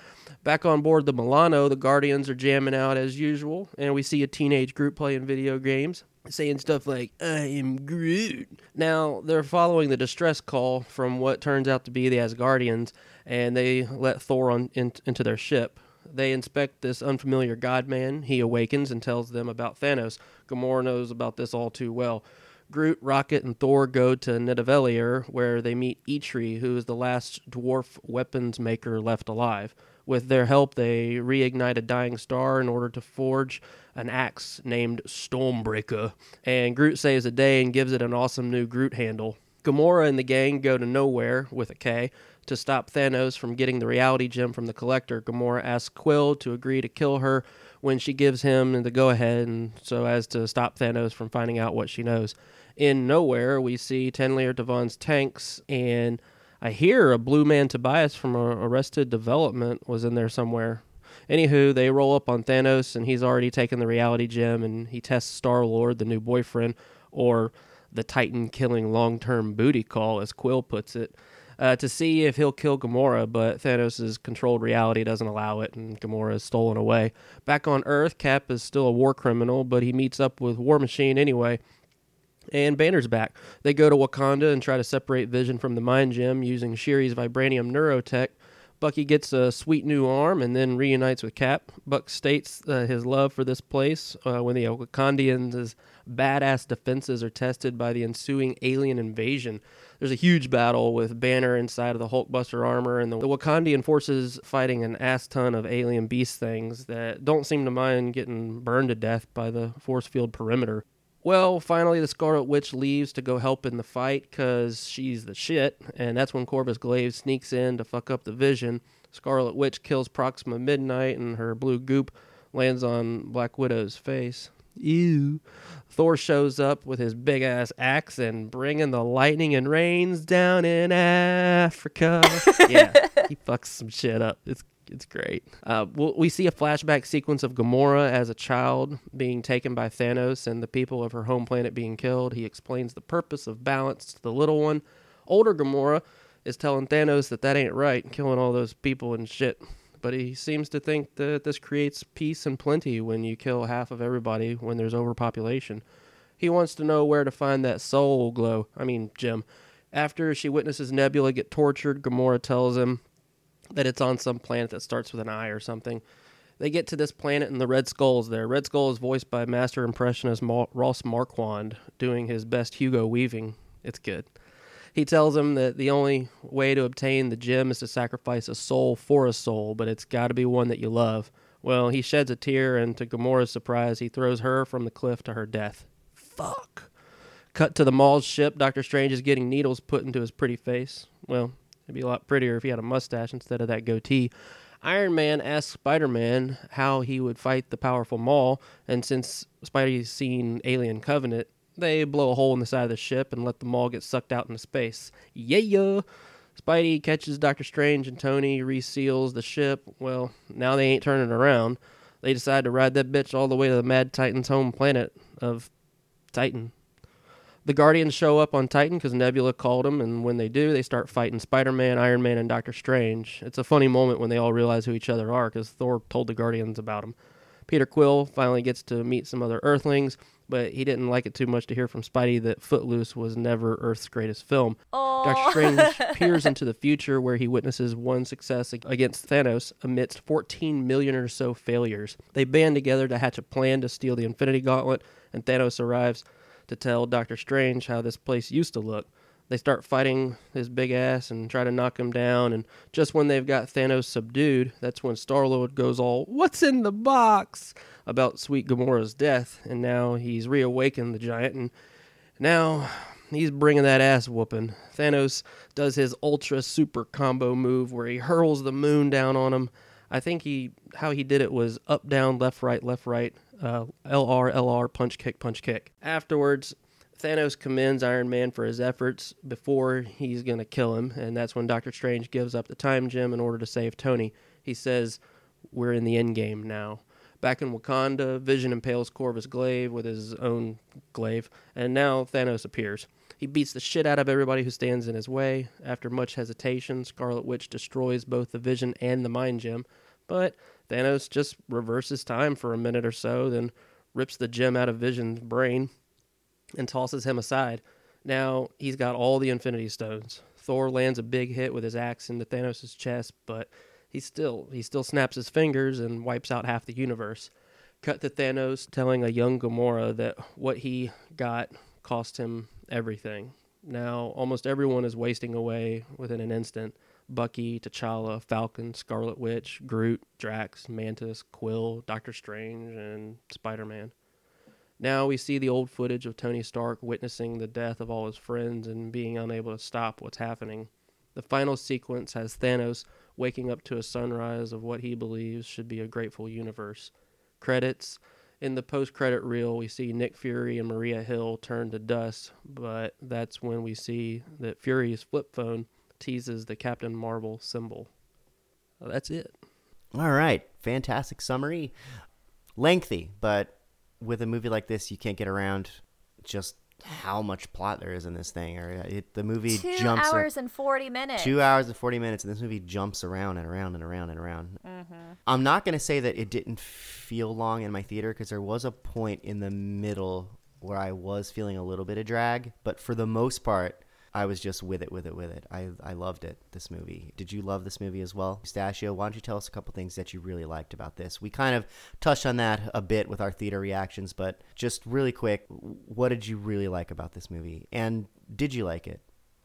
Back on board the Milano, the Guardians are jamming out as usual, and we see a teenage group playing video games, saying stuff like, "I am Groot." Now, they're following the distress call from what turns out to be the Asgardians, and they let Thor into their ship. They inspect this unfamiliar godman. He awakens and tells them about Thanos. Gamora knows about this all too well. Groot, Rocket, and Thor go to Nidavellir, where they meet Eitri, who is the last dwarf weapons maker left alive. With their help, they reignite a dying star in order to forge an axe named Stormbreaker. And Groot saves the day and gives it an awesome new Groot handle. Gamora and the gang go to Nowhere, with a K, to stop Thanos from getting the reality gem from the Collector. Gamora asks Quill to agree to kill her when she gives him the go-ahead, and so as to stop Thanos from finding out what she knows. In Nowhere, we see Tenlier Devon's tanks, and I hear a Blue Man Tobias from Arrested Development was in there somewhere. Anywho, they roll up on Thanos, and he's already taken the reality gem, and he tests Star-Lord, the new boyfriend, or the Titan-killing long-term booty call, as Quill puts it, to see if he'll kill Gamora, but Thanos' controlled reality doesn't allow it, and Gamora is stolen away. Back on Earth, Cap is still a war criminal, but he meets up with War Machine anyway. And Banner's back. They go to Wakanda and try to separate Vision from the Mind Gem using Shiri's vibranium neurotech. Bucky gets a sweet new arm and then reunites with Cap. Buck states his love for this place when the Wakandians' badass defenses are tested by the ensuing alien invasion. There's a huge battle with Banner inside of the Hulkbuster armor and the Wakandian forces fighting an ass-ton of alien beast things that don't seem to mind getting burned to death by the force field perimeter. Well, finally, the Scarlet Witch leaves to go help in the fight because she's the shit, and that's when Corvus Glaive sneaks in to fuck up the Vision. Scarlet Witch kills Proxima Midnight, and her blue goop lands on Black Widow's face. Ew. Thor shows up with his big-ass axe and bringing the lightning and rains down in Africa. Yeah, he fucks some shit up. It's great. We see a flashback sequence of Gamora as a child being taken by Thanos and the people of her home planet being killed. He explains the purpose of balance to the little one. Older Gamora is telling Thanos that ain't right, killing all those people and shit. But he seems to think that this creates peace and plenty when you kill half of everybody when there's overpopulation. He wants to know where to find that soul glow. I mean, Jim. After she witnesses Nebula get tortured, Gamora tells him that it's on some planet that starts with an I or something. They get to this planet and the Red Skull's there. Red Skull is voiced by master impressionist Ross Marquand, doing his best Hugo Weaving. It's good. He tells him that the only way to obtain the gem is to sacrifice a soul for a soul, but it's got to be one that you love. Well, he sheds a tear, and to Gamora's surprise, he throws her from the cliff to her death. Fuck. Cut to the Maul's ship. Doctor Strange is getting needles put into his pretty face. Well, it'd be a lot prettier if he had a mustache instead of that goatee. Iron Man asks Spider-Man how he would fight the powerful Maul, and since Spidey's seen Alien Covenant, they blow a hole in the side of the ship and let the Maul get sucked out into space. Yeah! Spidey catches Doctor Strange and Tony, reseals the ship. Well, now they ain't turning around. They decide to ride that bitch all the way to the Mad Titan's home planet of Titan. The Guardians show up on Titan because Nebula called them, and when they do, they start fighting Spider-Man, Iron Man, and Doctor Strange. It's a funny moment when they all realize who each other are because Thor told the Guardians about them. Peter Quill finally gets to meet some other Earthlings, but he didn't like it too much to hear from Spidey that Footloose was never Earth's greatest film. Aww. Doctor Strange peers into the future where he witnesses one success against Thanos amidst 14 million or so failures. They band together to hatch a plan to steal the Infinity Gauntlet, and Thanos arrives to tell Doctor Strange how this place used to look. They start fighting his big ass and try to knock him down, and just when they've got Thanos subdued, that's when Star-Lord goes all, "What's in the box?" about sweet Gamora's death, and now he's reawakened the giant, and now he's bringing that ass whooping. Thanos does his ultra super combo move where he hurls the moon down on him. I think how he did it was up, down, left, right, LR, punch, kick, punch, kick. Afterwards, Thanos commends Iron Man for his efforts before he's going to kill him, and that's when Doctor Strange gives up the time gem in order to save Tony. He says, "We're in the endgame now." Back in Wakanda, Vision impales Corvus Glaive with his own glaive, and now Thanos appears. He beats the shit out of everybody who stands in his way. After much hesitation, Scarlet Witch destroys both the Vision and the Mind Gem, but Thanos just reverses time for a minute or so, then rips the gem out of Vision's brain and tosses him aside. Now he's got all the Infinity Stones. Thor lands a big hit with his axe into Thanos' chest, but he still snaps his fingers and wipes out half the universe. Cut to Thanos telling a young Gamora that what he got cost him everything. Now almost everyone is wasting away within an instant. Bucky, T'Challa, Falcon, Scarlet Witch, Groot, Drax, Mantis, Quill, Doctor Strange, and Spider-Man. Now we see the old footage of Tony Stark witnessing the death of all his friends and being unable to stop what's happening. The final sequence has Thanos waking up to a sunrise of what he believes should be a grateful universe. Credits. In the post-credit reel, we see Nick Fury and Maria Hill turn to dust, but that's when we see that Fury's flip phone teases the Captain Marvel symbol. Well, that's it. All right. Fantastic summary. Lengthy, but with a movie like this, you can't get around just how much plot there is in this thing. Or the movie jumps 2 hours and 40 minutes. 2 hours and 40 minutes, and this movie jumps around and around and around and around. Mm-hmm. I'm not going to say that it didn't feel long in my theater, because there was a point in the middle where I was feeling a little bit of drag, but for the most part, I was just with it. I loved it, this movie. Did you love this movie as well? Mustachio, why don't you tell us a couple things that you really liked about this? We kind of touched on that a bit with our theater reactions, but just really quick, what did you really like about this movie? And did you like it?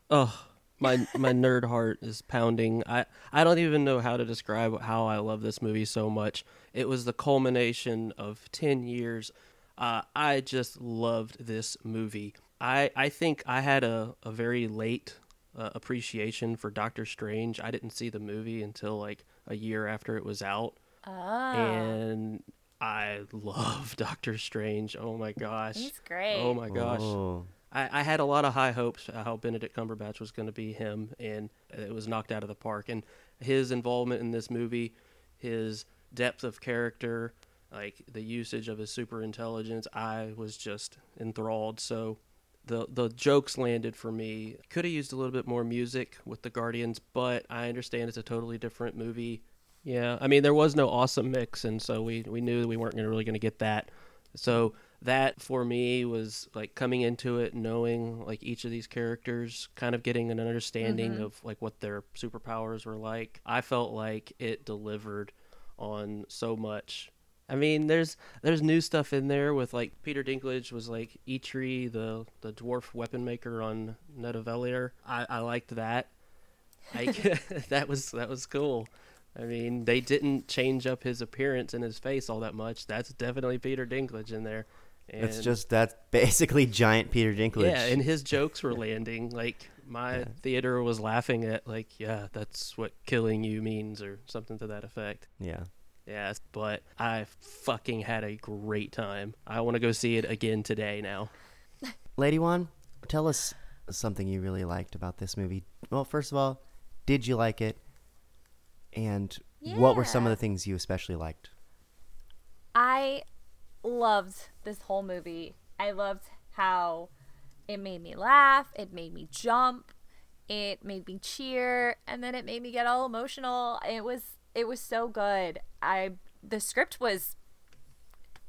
Oh, my nerd heart is pounding. I don't even know how to describe how I love this movie so much. It was the culmination of 10 years. I just loved this movie. I think I had a very late appreciation for Doctor Strange. I didn't see the movie until like a year after it was out. Oh. And I love Doctor Strange. Oh my gosh. He's great. Oh my gosh. Oh. I had a lot of high hopes how Benedict Cumberbatch was going to be him, and it was knocked out of the park. And his involvement in this movie, his depth of character, like the usage of his super intelligence, I was just enthralled. So the jokes landed for me. Could have used a little bit more music with the Guardians, but I understand it's a totally different movie. Yeah, I mean, there was no awesome mix, and so we knew we weren't really going to get that. So that, for me, was like coming into it, knowing like each of these characters, kind of getting an understanding of like what their superpowers were like. I felt like it delivered on so much. I mean, there's new stuff in there with like Peter Dinklage was like Eitri, the dwarf weapon maker on Nidavellir. I liked that. Like that was cool. I mean, they didn't change up his appearance and his face all that much. That's definitely Peter Dinklage in there. And it's just that's basically giant Peter Dinklage. Yeah, and his jokes were landing. Like my theater was laughing at like, yeah, that's what killing you means or something to that effect. Yeah. Yeah, but I fucking had a great time. I want to go see it again today now. Lady Wan, tell us something you really liked about this movie. Well, first of all, did you like it? And what were some of the things you especially liked? I loved this whole movie. I loved how it made me laugh. It made me jump. It made me cheer. And then it made me get all emotional. It was so good. The script was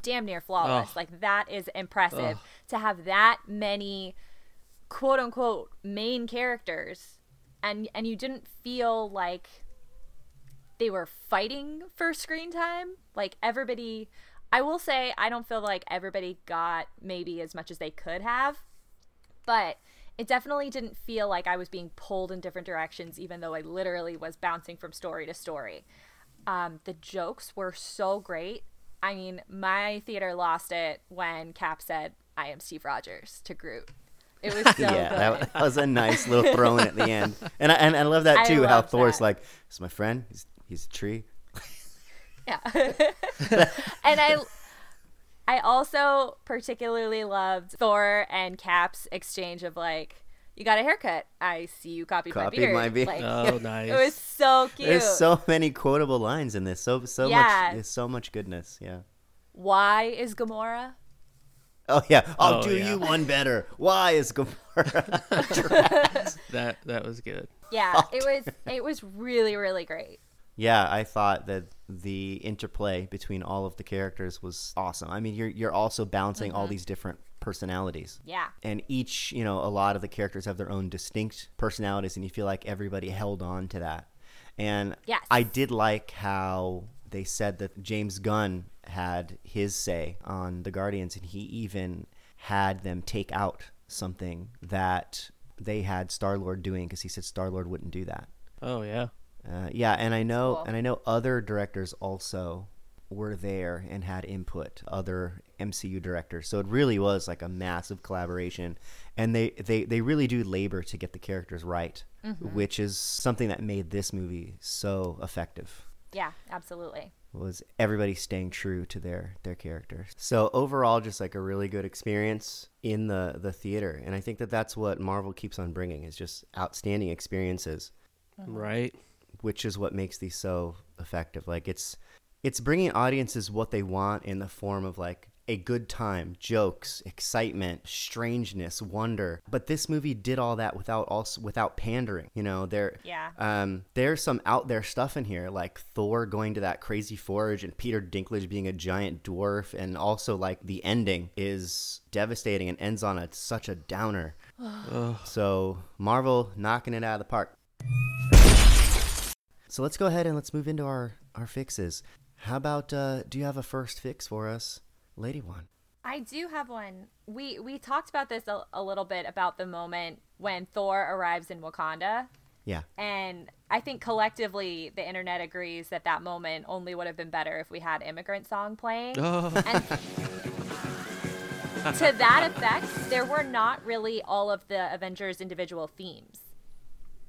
damn near flawless. Like, that is impressive to have that many quote unquote main characters and you didn't feel like they were fighting for screen time. Like, everybody, I will say, I don't feel like everybody got maybe as much as they could have, but it definitely didn't feel like I was being pulled in different directions, even though I literally was bouncing from story to story. The jokes were so great. I mean, my theater lost it when Cap said, "I am Steve Rogers" to Groot. It was so good. That was a nice little throw in at the end. And I love that, too, how Thor's like, "It's my friend. He's a tree." Yeah. And I also particularly loved Thor and Cap's exchange of like, "You got a haircut. I see you copied my beard." Like, oh, nice. It was so cute. There's so many quotable lines in this. So much. There's so much goodness. Yeah. Why is Gamora? Oh yeah. I'll do you one better. Why is Gamora? That was good. Yeah, it was really, really great. Yeah, I thought that the interplay between all of the characters was awesome. I mean, you're also balancing all these different personalities. Yeah. And each, a lot of the characters have their own distinct personalities, and you feel like everybody held on to that. And yes. I did like how they said that James Gunn had his say on the Guardians, and he even had them take out something that they had Star-Lord doing because he said Star-Lord wouldn't do that. Oh, yeah. And I know other directors also were there and had input, other MCU directors. So it really was like a massive collaboration, and they really do labor to get the characters right, which is something that made this movie so effective. Yeah, absolutely. Was everybody staying true to their characters. So overall, just like a really good experience in the theater. And I think that's what Marvel keeps on bringing, is just outstanding experiences. Right. Which is what makes these so effective. Like, it's bringing audiences what they want in the form of like a good time, jokes, excitement, strangeness, wonder. But this movie did all that without pandering. There's some out there stuff in here, like Thor going to that crazy forge and Peter Dinklage being a giant dwarf, and also like the ending is devastating and ends on such a downer. So Marvel knocking it out of the park. So let's go ahead and let's move into our fixes. How about, do you have a first fix for us, Lady Wan? I do have one. We talked about this a little bit, about the moment when Thor arrives in Wakanda. Yeah. And I think collectively the internet agrees that moment only would have been better if we had Immigrant Song playing. Oh. And to that effect, there were not really all of the Avengers' individual themes.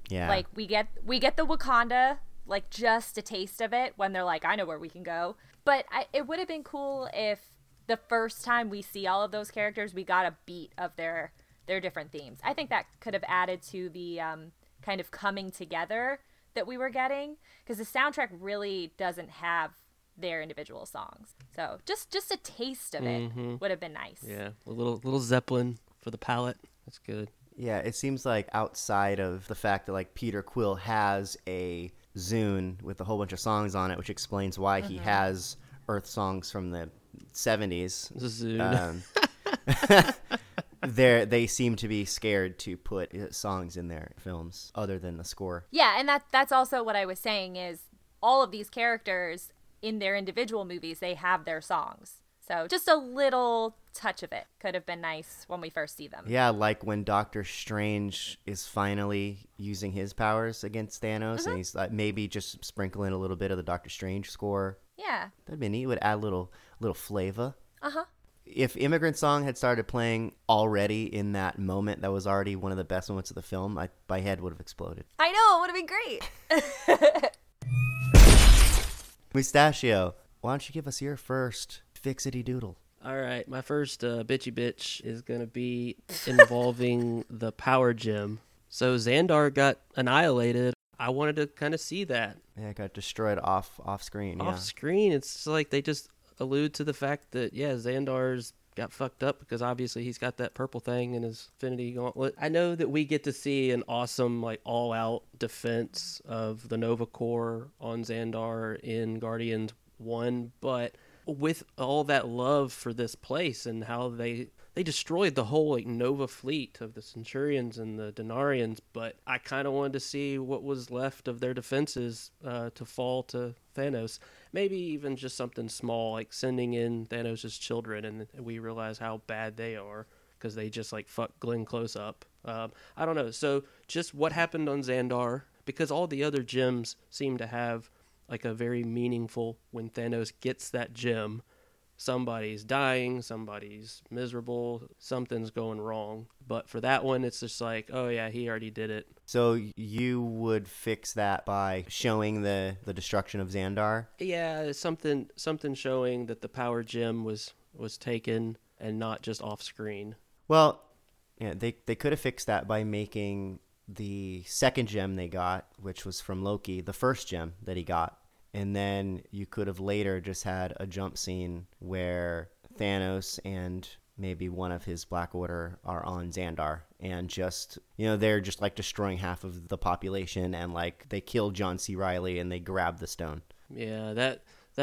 Yeah. Like, we get the Wakanda, like, just a taste of it when they're like, "I know where we can go." But it would have been cool if the first time we see all of those characters, we got a beat of their different themes. I think that could have added to the kind of coming together that we were getting, because the soundtrack really doesn't have their individual songs. So just a taste of it would have been nice. Yeah, a little Zeppelin for the palate. That's good. Yeah, it seems like outside of the fact that like Peter Quill has a Zune with a whole bunch of songs on it, which explains why he has Earth songs from the 70s. Zune. They seem to be scared to put songs in their films other than the score. Yeah, and that's also what I was saying is all of these characters in their individual movies, they have their songs. So just a little touch of it could have been nice when we first see them. Yeah, like when Doctor Strange is finally using his powers against Thanos, and he's like maybe just sprinkling a little bit of the Doctor Strange score. Yeah. That'd be neat. It would add a little flavor. Uh-huh. If Immigrant Song had started playing already in that moment, that was already one of the best moments of the film, my head would have exploded. I know. It would have been great. Mustachio, why don't you give us your first fixity doodle? All right. My first bitchy bitch is going to be involving the power gem. So Xandar got annihilated. I wanted to kind of see that. Yeah, it got destroyed off screen. Off screen. It's like they just allude to the fact that, yeah, Xandar's got fucked up because obviously he's got that purple thing in his Infinity Gauntlet. I know that we get to see an awesome, like, all-out defense of the Nova Corps on Xandar in Guardians 1, but with all that love for this place and how they destroyed the whole, like, Nova fleet of the Centurions and the Denarians, but I kind of wanted to see what was left of their defenses to fall to Thanos. Maybe even just something small, like sending in Thanos' children, and we realize how bad they are because they just, like, fuck Glenn Close up. I don't know. So just what happened on Xandar, because all the other gems seem to have, like, a very meaningful, when Thanos gets that gem, somebody's dying, somebody's miserable, something's going wrong. But for that one, it's just like, oh yeah, he already did it. So you would fix that by showing the destruction of Xandar? Yeah, something showing that the power gem was taken and not just off screen. Well, yeah, they could have fixed that by making the second gem they got, which was from Loki, the first gem that he got. And then you could have later just had a jump scene where Thanos and maybe one of his Black Order are on Xandar and just, you know, they're just like destroying half of the population and like they kill John C. Reilly and they grab the stone. Yeah, that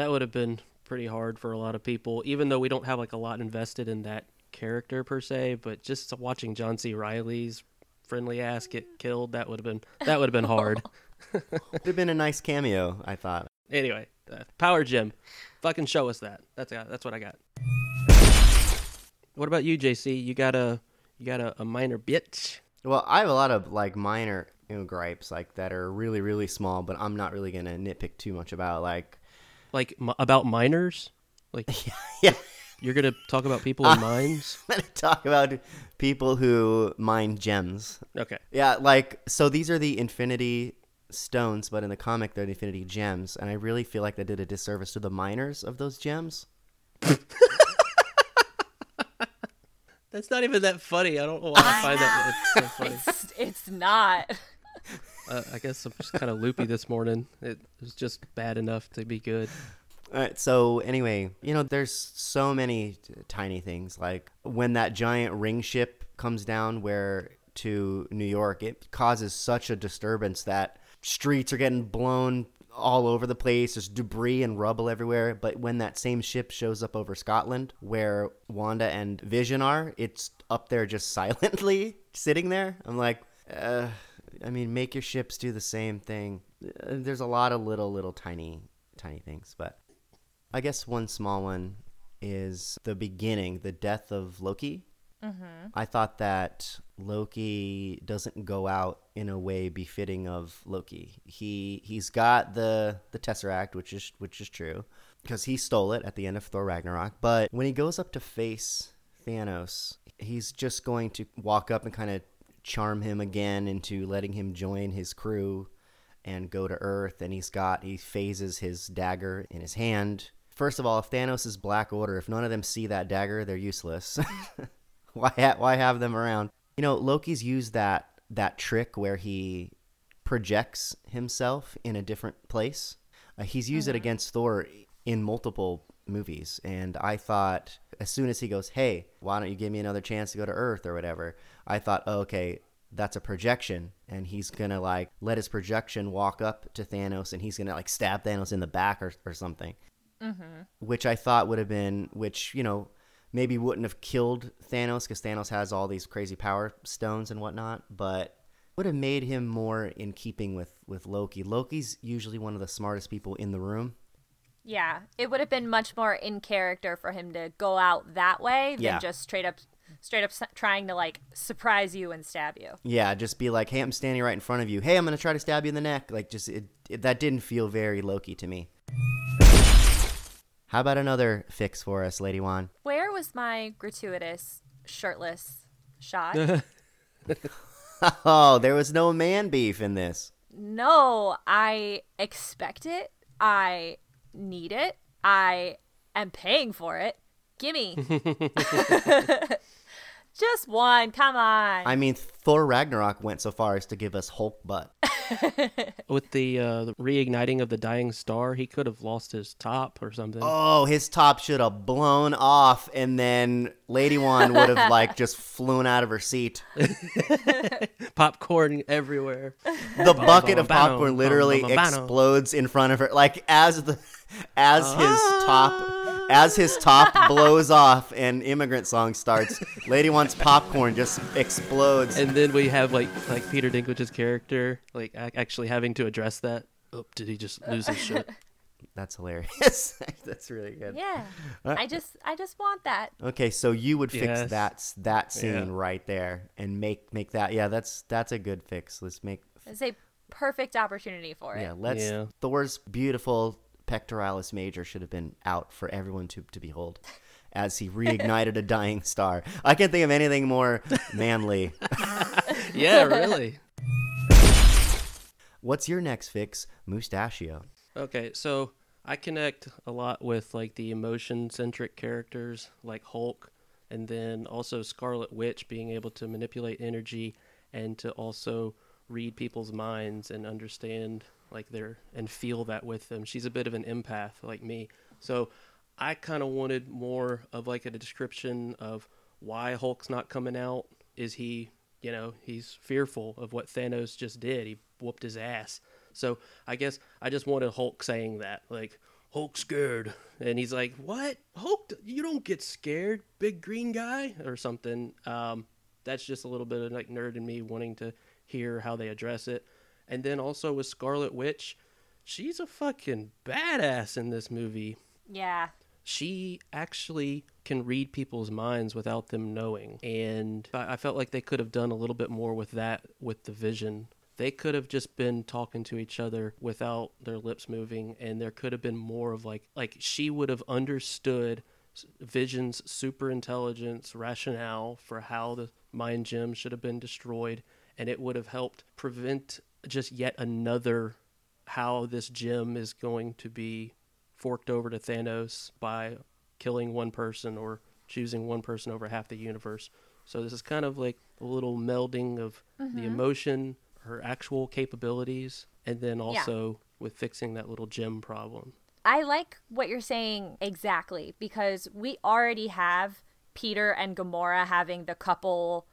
would have been pretty hard for a lot of people, even though we don't have like a lot invested in that character per se, but just watching John C. Reilly's friendly ass get killed, that would have been hard. Would have been a nice cameo, I thought. Anyway, power gem, fucking show us that. That's what I got. What about you, JC? You got a minor bitch? Well, I have a lot of like minor, you know, gripes like that are really really small, but I'm not really gonna nitpick too much about about minors. Like yeah, you're gonna talk about people in mines. I'm gonna talk about people who mine gems. Okay. Yeah, like so these are the Infinity Stones, but in the comic they're the Infinity Gems, and I really feel like they did a disservice to the miners of those gems. That's not even that funny. I don't know why I find that so funny. It's not. I guess I'm just kind of loopy this morning. It was just bad enough to be good. All right, so anyway, you know, there's so many tiny things, like when that giant ring ship comes down to New York, it causes such a disturbance that streets are getting blown all over the place. There's debris and rubble everywhere. But when that same ship shows up over Scotland, where Wanda and Vision are, it's up there just silently sitting there. I'm like, make your ships do the same thing. There's a lot of little tiny things. But I guess one small one is the beginning, the death of Loki. Mm-hmm. I thought that Loki doesn't go out in a way befitting of Loki. He's got the Tesseract, which is true, because he stole it at the end of Thor Ragnarok. But when he goes up to face Thanos, he's just going to walk up and kind of charm him again into letting him join his crew and go to Earth. And he phases his dagger in his hand. First of all, if Thanos is Black Order, if none of them see that dagger, they're useless. Why have them around? You know, Loki's used that trick where he projects himself in a different place. He's used it against Thor in multiple movies. And I thought as soon as he goes, hey, why don't you give me another chance to go to Earth or whatever? I thought, oh, okay, that's a projection, and he's gonna like let his projection walk up to Thanos, and he's gonna like stab Thanos in the back or something, mm-hmm. which I thought would have been, which, you know, maybe wouldn't have killed Thanos because Thanos has all these crazy power stones and whatnot, but would have made him more in keeping with Loki. Loki's usually one of the smartest people in the room. Yeah, it would have been much more in character for him to go out that way than just straight up trying to like surprise you and stab you. Yeah, just be like, hey, I'm standing right in front of you. Hey, I'm going to try to stab you in the neck. Like, just it that didn't feel very Loki to me. How about another fix for us, Lady Wan? Where was my gratuitous shirtless shot? Oh, there was no man beef in this. No, I expect it. I need it. I am paying for it. Gimme. Just one. Come on. I mean, Thor Ragnarok went so far as to give us Hulk butt. With the reigniting of the dying star, he could have lost his top or something. Oh, his top should have blown off, and then Lady Wan would have like just flown out of her seat. Popcorn everywhere. The bucket of popcorn literally explodes in front of her, like as his top blows off and Immigrant Song starts, Lady Wan's popcorn just explodes. And then we have like Peter Dinklage's character like actually having to address that. Oh, did he just lose his shit? That's hilarious. That's really good. Yeah, I just want that. Okay, so you would fix that scene right there and make that. Yeah, that's a good fix. Let's make. It's a perfect opportunity for it. Yeah, Thor's beautiful pectoralis major should have been out for everyone to behold as he reignited a dying star. I can't think of anything more manly. Yeah, really. What's your next fix, Mustachio? Okay, so I connect a lot with like the emotion-centric characters like Hulk, and then also Scarlet Witch being able to manipulate energy and to also read people's minds and understand like their and feel that with them. She's a bit of an empath like me. So I kind of wanted more of like a description of why Hulk's not coming out. Is he, you know, he's fearful of what Thanos just did. He whooped his ass. So I guess I just wanted Hulk saying that, like, Hulk's scared. And he's like, what? Hulk, you don't get scared, big green guy, or something. That's just a little bit of like nerd in me wanting to hear how they address it. And then also with Scarlet Witch, she's a fucking badass in this movie. Yeah. She actually can read people's minds without them knowing. And I felt like they could have done a little bit more with that, with the Vision. They could have just been talking to each other without their lips moving, and there could have been more of like she would have understood Vision's super intelligence rationale for how the mind gem should have been destroyed, and it would have helped prevent just yet another how this gem is going to be forked over to Thanos by killing one person or choosing one person over half the universe. So this is kind of like a little melding of the emotion, her actual capabilities, and then also with fixing that little gem problem. I like what you're saying exactly, because we already have Peter and Gamora having the couple,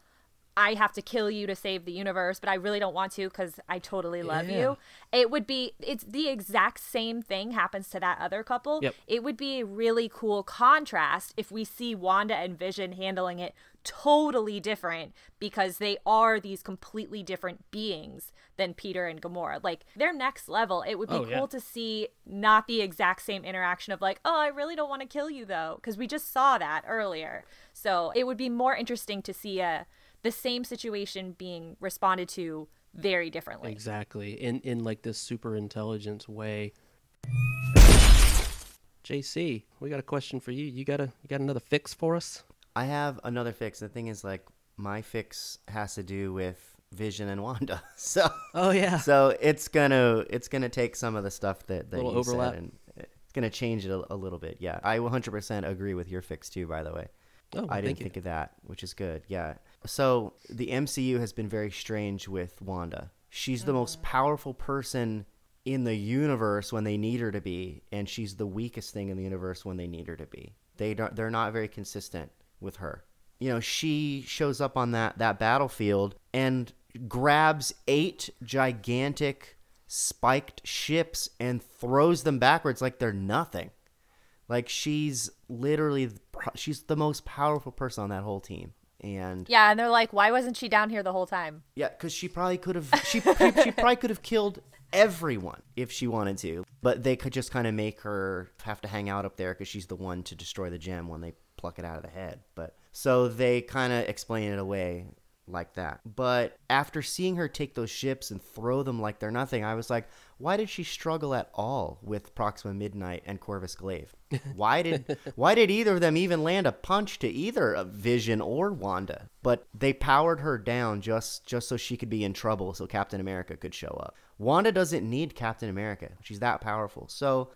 I have to kill you to save the universe, but I really don't want to because I totally love you. It's the exact same thing happens to that other couple. Yep. It would be a really cool contrast if we see Wanda and Vision handling it totally different, because they are these completely different beings than Peter and Gamora. Like, they're next level. It would be cool to see not the exact same interaction of like, oh, I really don't want to kill you though, because we just saw that earlier. So it would be more interesting to see the same situation being responded to very differently. Exactly. In like this super intelligence way. JC, we got a question for you. You got another fix for us? I have another fix. The thing is, like, my fix has to do with Vision and Wanda. So So it's gonna take some of the stuff that you overlap said, and it's gonna change it a little bit. Yeah. I 100% agree with your fix too, by the way. Oh, I didn't think of that, which is good. Yeah. So the MCU has been very strange with Wanda. She's the most powerful person in the universe when they need her to be, and she's the weakest thing in the universe when they need her to be. They're not very consistent with her. You know, she shows up on that battlefield, and grabs 8 gigantic spiked ships and throws them backwards like they're nothing. Like, she's literally, she's the most powerful person on that whole team. And yeah, and they're like, why wasn't she down here the whole time? Yeah, because she probably could have, she probably could have killed everyone if she wanted to. But they could just kind of make her have to hang out up there because she's the one to destroy the gem when they pluck it out of the head. But so they kind of explain it away like that. But after seeing her take those ships and throw them like they're nothing, I was like, why did she struggle at all with Proxima Midnight and Corvus Glaive? Why did either of them even land a punch to either a Vision or Wanda? But they powered her down just so she could be in trouble, so Captain America could show up. Wanda doesn't need Captain America. She's that powerful. So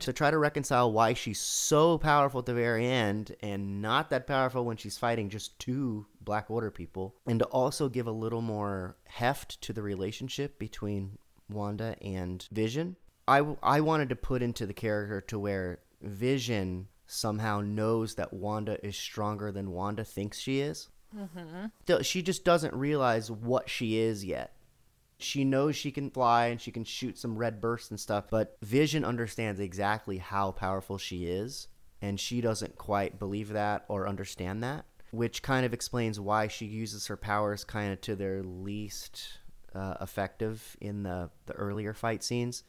to try to reconcile why she's so powerful at the very end and not that powerful when she's fighting just 2 Black Order people, and to also give a little more heft to the relationship between Wanda and Vision, I wanted to put into the character to where Vision somehow knows that Wanda is stronger than Wanda thinks she is. Mm-hmm. She just doesn't realize what she is yet. She knows she can fly and she can shoot some red bursts and stuff, but Vision understands exactly how powerful she is, and she doesn't quite believe that or understand that, which kind of explains why she uses her powers kind of to their least effective in the earlier fight scenes.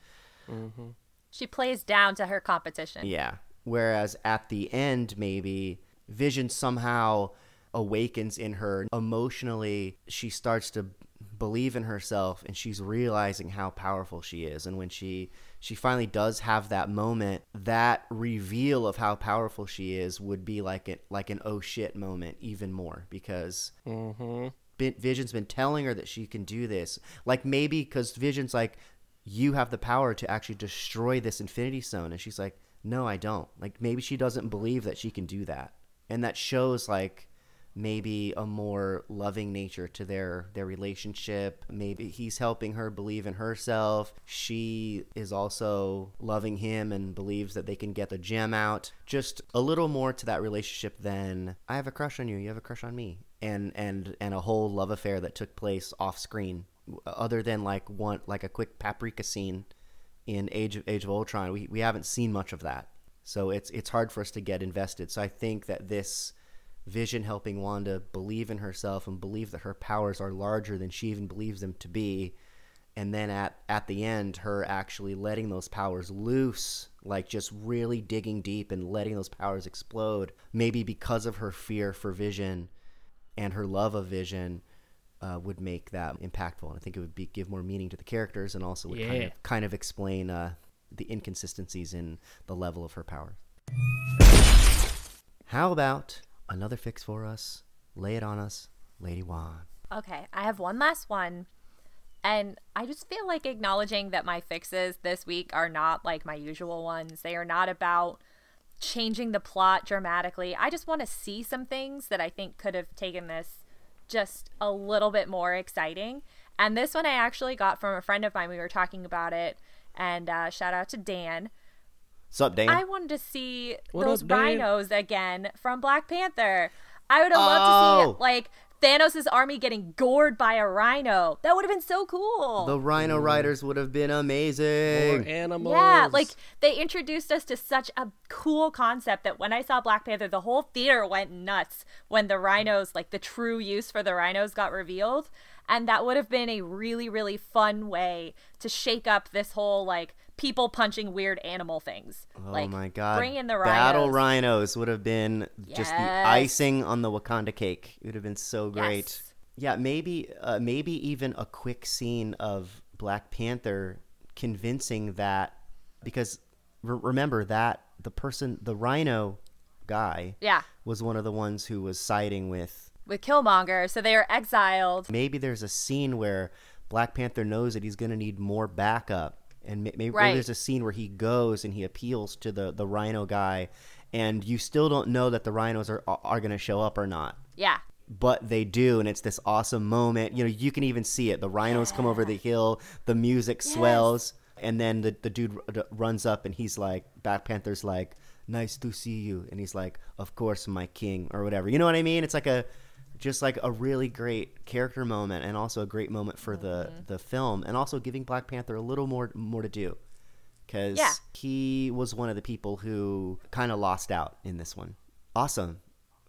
Mm-hmm. She plays down to her competition. Yeah. Whereas at the end, maybe, Vision somehow awakens in her emotionally. She starts to believe in herself, and she's realizing how powerful she is. And when she finally does have that moment, that reveal of how powerful she is would be like an oh shit moment even more, because mm-hmm. Vision's been telling her that she can do this. Like, maybe because Vision's like, you have the power to actually destroy this Infinity Stone, and she's like, no, I don't. Like, maybe she doesn't believe that she can do that, and that shows like maybe a more loving nature to their relationship. Maybe he's helping her believe in herself. She is also loving him and believes that they can get the gem out. Just a little more to that relationship than, I have a crush on you, you have a crush on me, and a whole love affair that took place off screen, other than like a quick paprika scene in Age of Ultron. We haven't seen much of that, so it's hard for us to get invested. So I think that this Vision helping Wanda believe in herself and believe that her powers are larger than she even believes them to be, and then at the end, her actually letting those powers loose, like just really digging deep and letting those powers explode, maybe because of her fear for Vision and her love of Vision, would make that impactful. And I think it would give more meaning to the characters, and also would kind of explain the inconsistencies in the level of her powers. How about another fix for us? Lay it on us, Lady Wan. Okay, I have one last one. And I just feel like acknowledging that my fixes this week are not like my usual ones. They are not about changing the plot dramatically. I just want to see some things that I think could have taken this just a little bit more exciting. And this one I actually got from a friend of mine. We were talking about it. And shout out to Dan. What's up, Dan? I wanted to see those rhinos again from Black Panther. I would have loved to see, like, Thanos' army getting gored by a rhino. That would have been so cool. The Rhino Riders would have been amazing. More animals. Yeah, like, they introduced us to such a cool concept that when I saw Black Panther, the whole theater went nuts when the rhinos, like, the true use for the rhinos got revealed. And that would have been a really, really fun way to shake up this whole, like, people punching weird animal things. Oh, like, my God. Bring in the rhinos. Battle rhinos would have been just the icing on the Wakanda cake. It would have been so great. Yes. Yeah, maybe even a quick scene of Black Panther convincing that, because remember that the rhino guy was one of the ones who was siding with Killmonger, so they are exiled. Maybe there's a scene where Black Panther knows that he's going to need more backup. And maybe there's a scene where he goes and he appeals to the rhino guy, and you still don't know that the rhinos are going to show up or not. Yeah. But they do, and it's this awesome moment. You know, you can even see it. The rhinos come over the hill, the music swells, and then the dude runs up, and he's like, Black Panther's like, nice to see you. And he's like, of course, my king, or whatever. You know what I mean? It's like a just like a really great character moment and also a great moment for the film, and also giving Black Panther a little more to do, because he was one of the people who kind of lost out in this one. Awesome.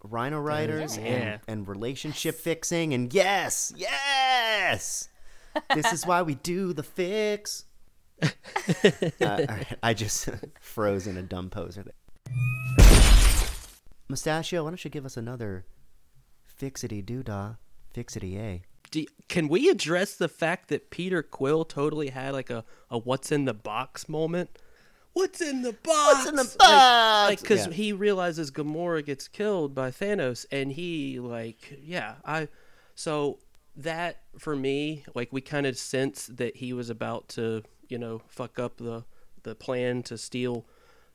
Rhino Riders and relationship fixing, and yes! This is why we do the fix. All right, I just froze in a dumb pose with it. Mustachio, why don't you give us another fixity-doodah, fixity-a. Can we address the fact that Peter Quill totally had like a what's-in-the-box moment? What's in the box? What's in the box? Like, because he realizes Gamora gets killed by Thanos, and he, like, so that, for me, like, we kind of sense that he was about to, you know, fuck up the plan to steal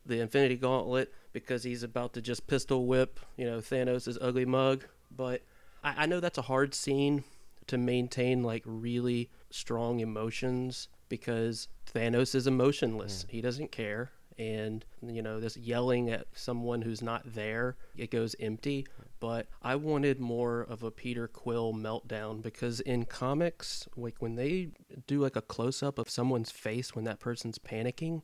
the Infinity Gauntlet, because he's about to just pistol whip, you know, Thanos' ugly mug. But I know that's a hard scene to maintain, like, really strong emotions, because Thanos is emotionless. He doesn't care. And, you know, this yelling at someone who's not there, it goes empty. But I wanted more of a Peter Quill meltdown, because in comics, like when they do like a close-up of someone's face when that person's panicking,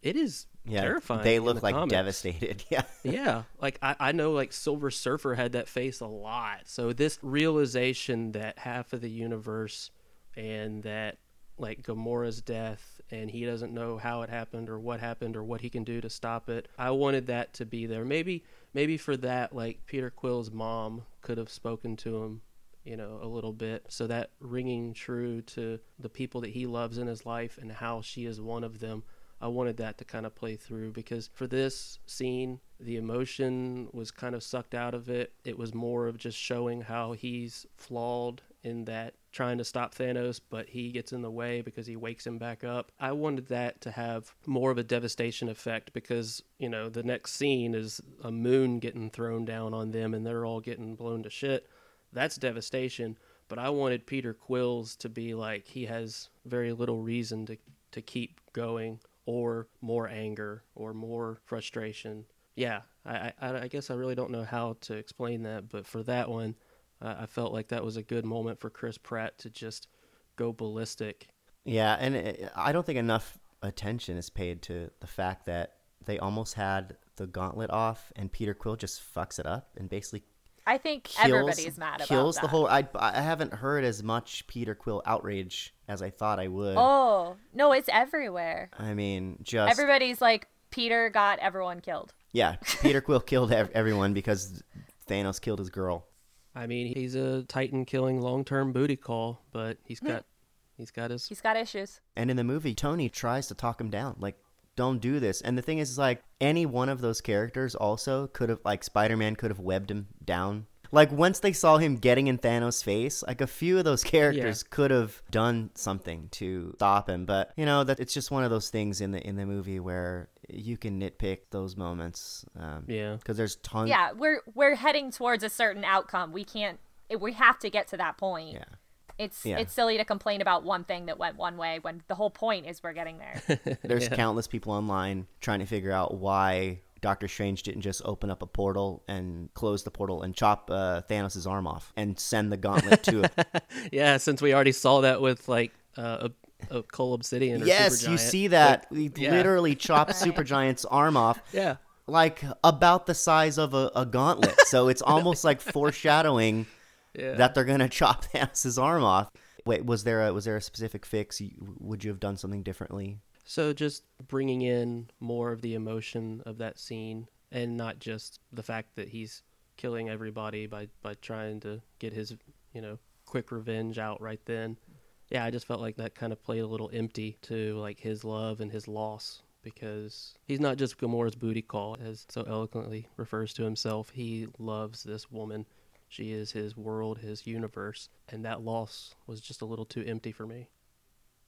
it is terrifying. They look like comics. Devastated. Yeah. Yeah. Like I know like Silver Surfer had that face a lot. So this realization that half of the universe, and that like Gamora's death, and he doesn't know how it happened or what he can do to stop it. I wanted that to be there. Maybe for that, like Peter Quill's mom could have spoken to him, you know, a little bit. So that ringing true to the people that he loves in his life and how she is one of them. I wanted that to kind of play through, because for this scene, the emotion was kind of sucked out of it. It was more of just showing how he's flawed in that trying to stop Thanos, but he gets in the way because he wakes him back up. I wanted that to have more of a devastation effect, because, you know, the next scene is a moon getting thrown down on them and they're all getting blown to shit. That's devastation. But I wanted Peter Quill's to be like, he has very little reason to keep going, or more anger or more frustration. Yeah, I guess I really don't know how to explain that, but for that one, I felt like that was a good moment for Chris Pratt to just go ballistic. Yeah, and I don't think enough attention is paid to the fact that they almost had the gauntlet off, and Peter Quill just fucks it up and basically I think kills, everybody's mad about kills that. The whole. I haven't heard as much Peter Quill outrage as I thought I would. Oh no, it's everywhere. I mean, just everybody's like, Peter got everyone killed. Yeah, Peter Quill killed everyone because Thanos killed his girl. I mean, he's a Titan killing long-term booty call, but he's got issues. And in the movie, Tony tries to talk him down, like, don't do this. And the thing is like, any one of those characters also could have, like, Spider-Man could have webbed him down. Like, once they saw him getting in Thanos' face, like, a few of those characters could have done something to stop him. But, you know, that it's just one of those things in the movie where you can nitpick those moments. Because there's tons. Yeah, we're heading towards a certain outcome. We can't. We have to get to that point. Yeah. It's silly to complain about one thing that went one way when the whole point is we're getting there. There's countless people online trying to figure out why Doctor Strange didn't just open up a portal and close the portal and chop Thanos' arm off and send the gauntlet to him. Yeah, since we already saw that with like a coal obsidian or Supergiant. Yes, you see that. Like, he literally chops Supergiant's arm off. Yeah. Like about the size of a gauntlet. So it's almost like foreshadowing that they're going to chop Thanos' arm off. Wait, was there a specific fix? Would you have done something differently? So just bringing in more of the emotion of that scene, and not just the fact that he's killing everybody by trying to get his, you know, quick revenge out right then. Yeah, I just felt like that kind of played a little empty to like his love and his loss, because he's not just Gamora's booty call, as so eloquently refers to himself. He loves this woman. She is his world, his universe, and that loss was just a little too empty for me.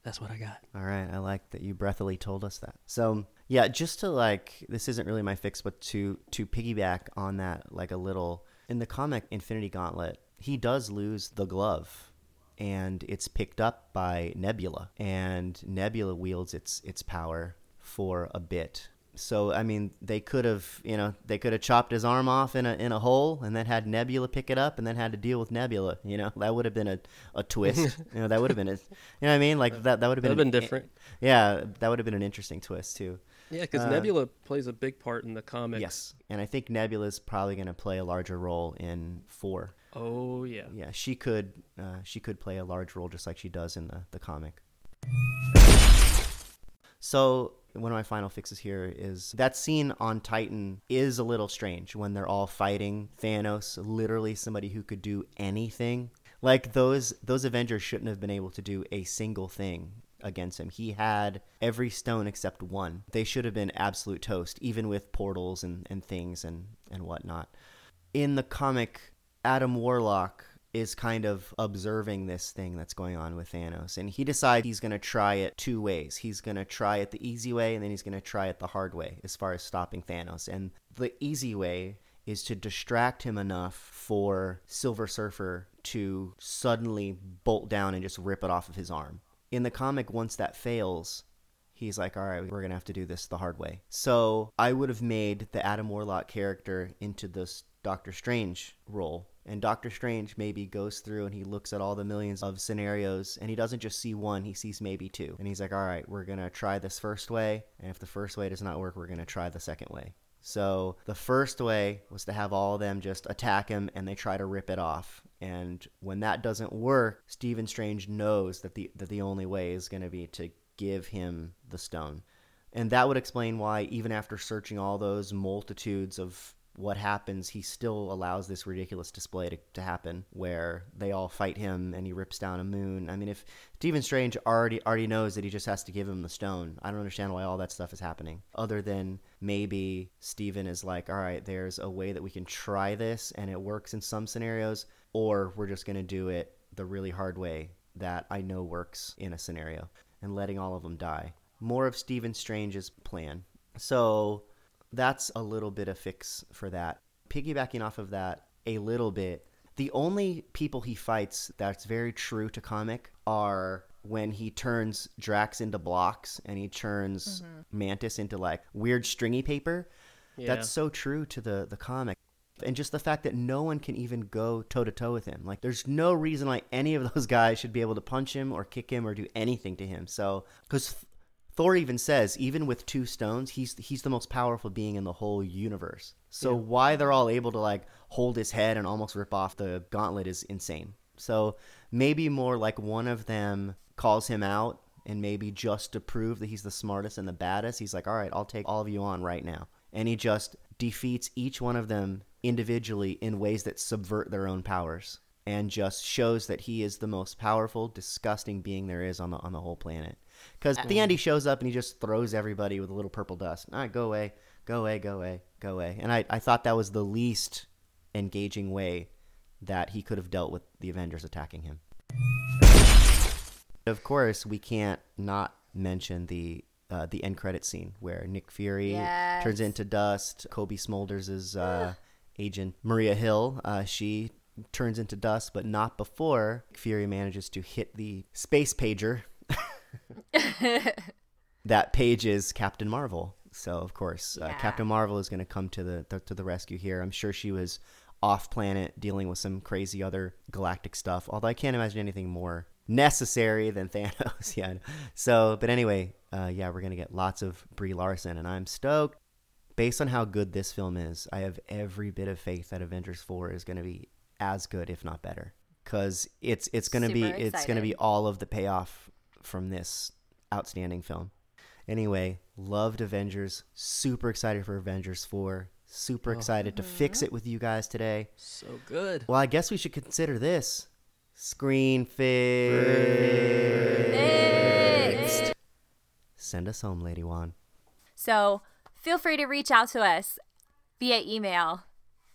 That's what I got. All right. I like that you breathily told us that. So, yeah, just to like, this isn't really my fix, but to piggyback on that, like a little, in the comic Infinity Gauntlet, he does lose the glove, and it's picked up by Nebula, and Nebula wields its power for a bit. So, I mean, they could have, you know, they could have chopped his arm off in a hole and then had Nebula pick it up and then had to deal with Nebula, you know. That would have been a twist. You know, that would have been, you know what I mean? Like, that would have been different. Yeah, that would have been an interesting twist, too. Yeah, because Nebula plays a big part in the comics. Yes, and I think Nebula's probably going to play a larger role in 4. Oh, yeah. Yeah, she could play a large role just like she does in the comic. So one of my final fixes here is that scene on Titan is a little strange when they're all fighting Thanos, literally somebody who could do anything. Like those Avengers shouldn't have been able to do a single thing against him. He had every stone except one. They should have been absolute toast, even with portals and things and whatnot. In the comic, Adam Warlock is kind of observing this thing that's going on with Thanos. And he decides he's going to try it two ways. He's going to try it the easy way, and then he's going to try it the hard way as far as stopping Thanos. And the easy way is to distract him enough for Silver Surfer to suddenly bolt down and just rip it off of his arm. In the comic, once that fails, he's like, all right, we're going to have to do this the hard way. So I would have made the Adam Warlock character into this Doctor Strange role. And Doctor Strange maybe goes through and he looks at all the millions of scenarios, and he doesn't just see one, he sees maybe two. And he's like, all right, we're going to try this first way, and if the first way does not work, we're going to try the second way. So the first way was to have all of them just attack him, and they try to rip it off. And when that doesn't work, Stephen Strange knows that the only way is going to be to give him the stone. And that would explain why, even after searching all those multitudes of what happens, he still allows this ridiculous display to happen where they all fight him and he rips down a moon. I mean, if Stephen Strange already knows that he just has to give him the stone, I don't understand why all that stuff is happening, other than maybe Stephen is like, all right, there's a way that we can try this and it works in some scenarios, or we're just going to do it the really hard way that I know works in a scenario, and letting all of them die. More of Stephen Strange's plan. So that's a little bit of fix for that. Piggybacking off of that a little bit, the only people he fights that's very true to comic are when he turns Drax into blocks and he turns Mantis into like weird stringy paper. Yeah. That's so true to the comic. And just the fact that no one can even go toe-to-toe with him. Like, there's no reason why any of those guys should be able to punch him or kick him or do anything to him. So, because Thor even says, even with two stones, he's the most powerful being in the whole universe. So why they're all able to, like, hold his head and almost rip off the gauntlet is insane. So maybe more like one of them calls him out, and maybe just to prove that he's the smartest and the baddest, he's like, all right, I'll take all of you on right now. And he just defeats each one of them individually in ways that subvert their own powers, and just shows that he is the most powerful, disgusting being there is on the whole planet. Because at the end, he shows up and he just throws everybody with a little purple dust. All right, go away, go away, go away, go away. And I thought that was the least engaging way that he could have dealt with the Avengers attacking him. Of course, we can't not mention the end credit scene where Nick Fury turns into dust. Kobe Smulders is agent Maria Hill. She turns into dust, but not before Fury manages to hit the space pager. That page is Captain Marvel. So of course, Captain Marvel is going to come to the rescue here. I'm sure she was off planet dealing with some crazy other galactic stuff, although I can't imagine anything more necessary than Thanos. So, but anyway, we're going to get lots of Brie Larson, and I'm stoked. Based on how good this film is, I have every bit of faith that Avengers 4 is going to be as good, if not better, because it's going to be all of the payoff from this outstanding film. Anyway, loved Avengers, super excited for Avengers 4, super excited to fix it with you guys today. So good. Well, I guess we should consider this Screen Fixed. Send us home, Lady Wan. So feel free to reach out to us via email,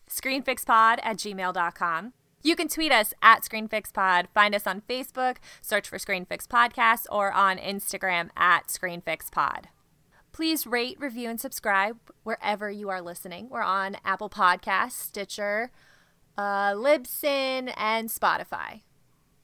screenfixpod@gmail.com. You can tweet us at ScreenFixPod, find us on Facebook, search for ScreenFix Podcast, or on Instagram at ScreenFixPod. Please rate, review, and subscribe wherever you are listening. We're on Apple Podcasts, Stitcher, Libsyn, and Spotify.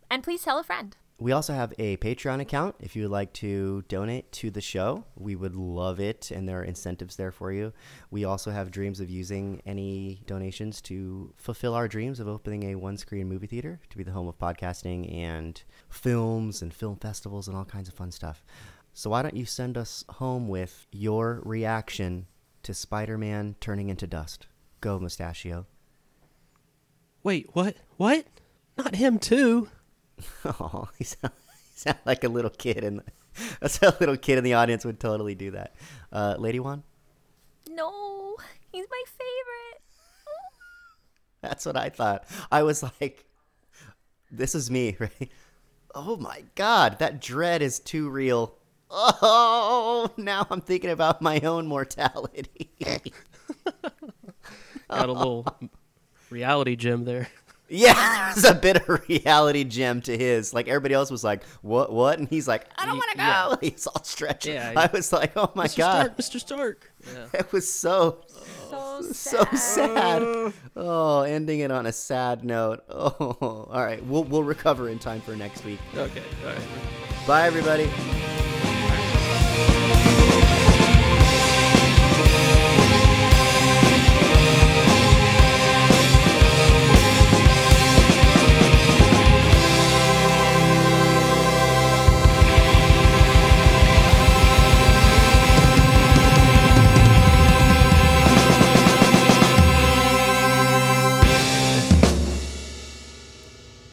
And please tell a friend. We also have a Patreon account if you would like to donate to the show. We would love it, and there are incentives there for you. We also have dreams of using any donations to fulfill our dreams of opening a one-screen movie theater to be the home of podcasting and films and film festivals and all kinds of fun stuff. So why don't you send us home with your reaction to Spider-Man turning into dust? Go, Mustachio. Wait, what? What? Not him, too. Oh, he sound like a little kid, and that's how a little kid in the audience would totally do that. Lady Wan? No, he's my favorite. That's what I thought. I was like, this is me, right? Oh my God, that dread is too real. Oh, now I'm thinking about my own mortality. Got a little reality gem there. Yeah, there's a bit of reality gem to his. Like, everybody else was like, what? And he's like, I don't want to go. Yeah. He's all stretching. Yeah, I was like, oh, my God. Mr. Stark. Yeah. It was so sad. Oh, ending it on a sad note. Oh, all right. We'll recover in time for next week. Okay. All right. Bye, everybody.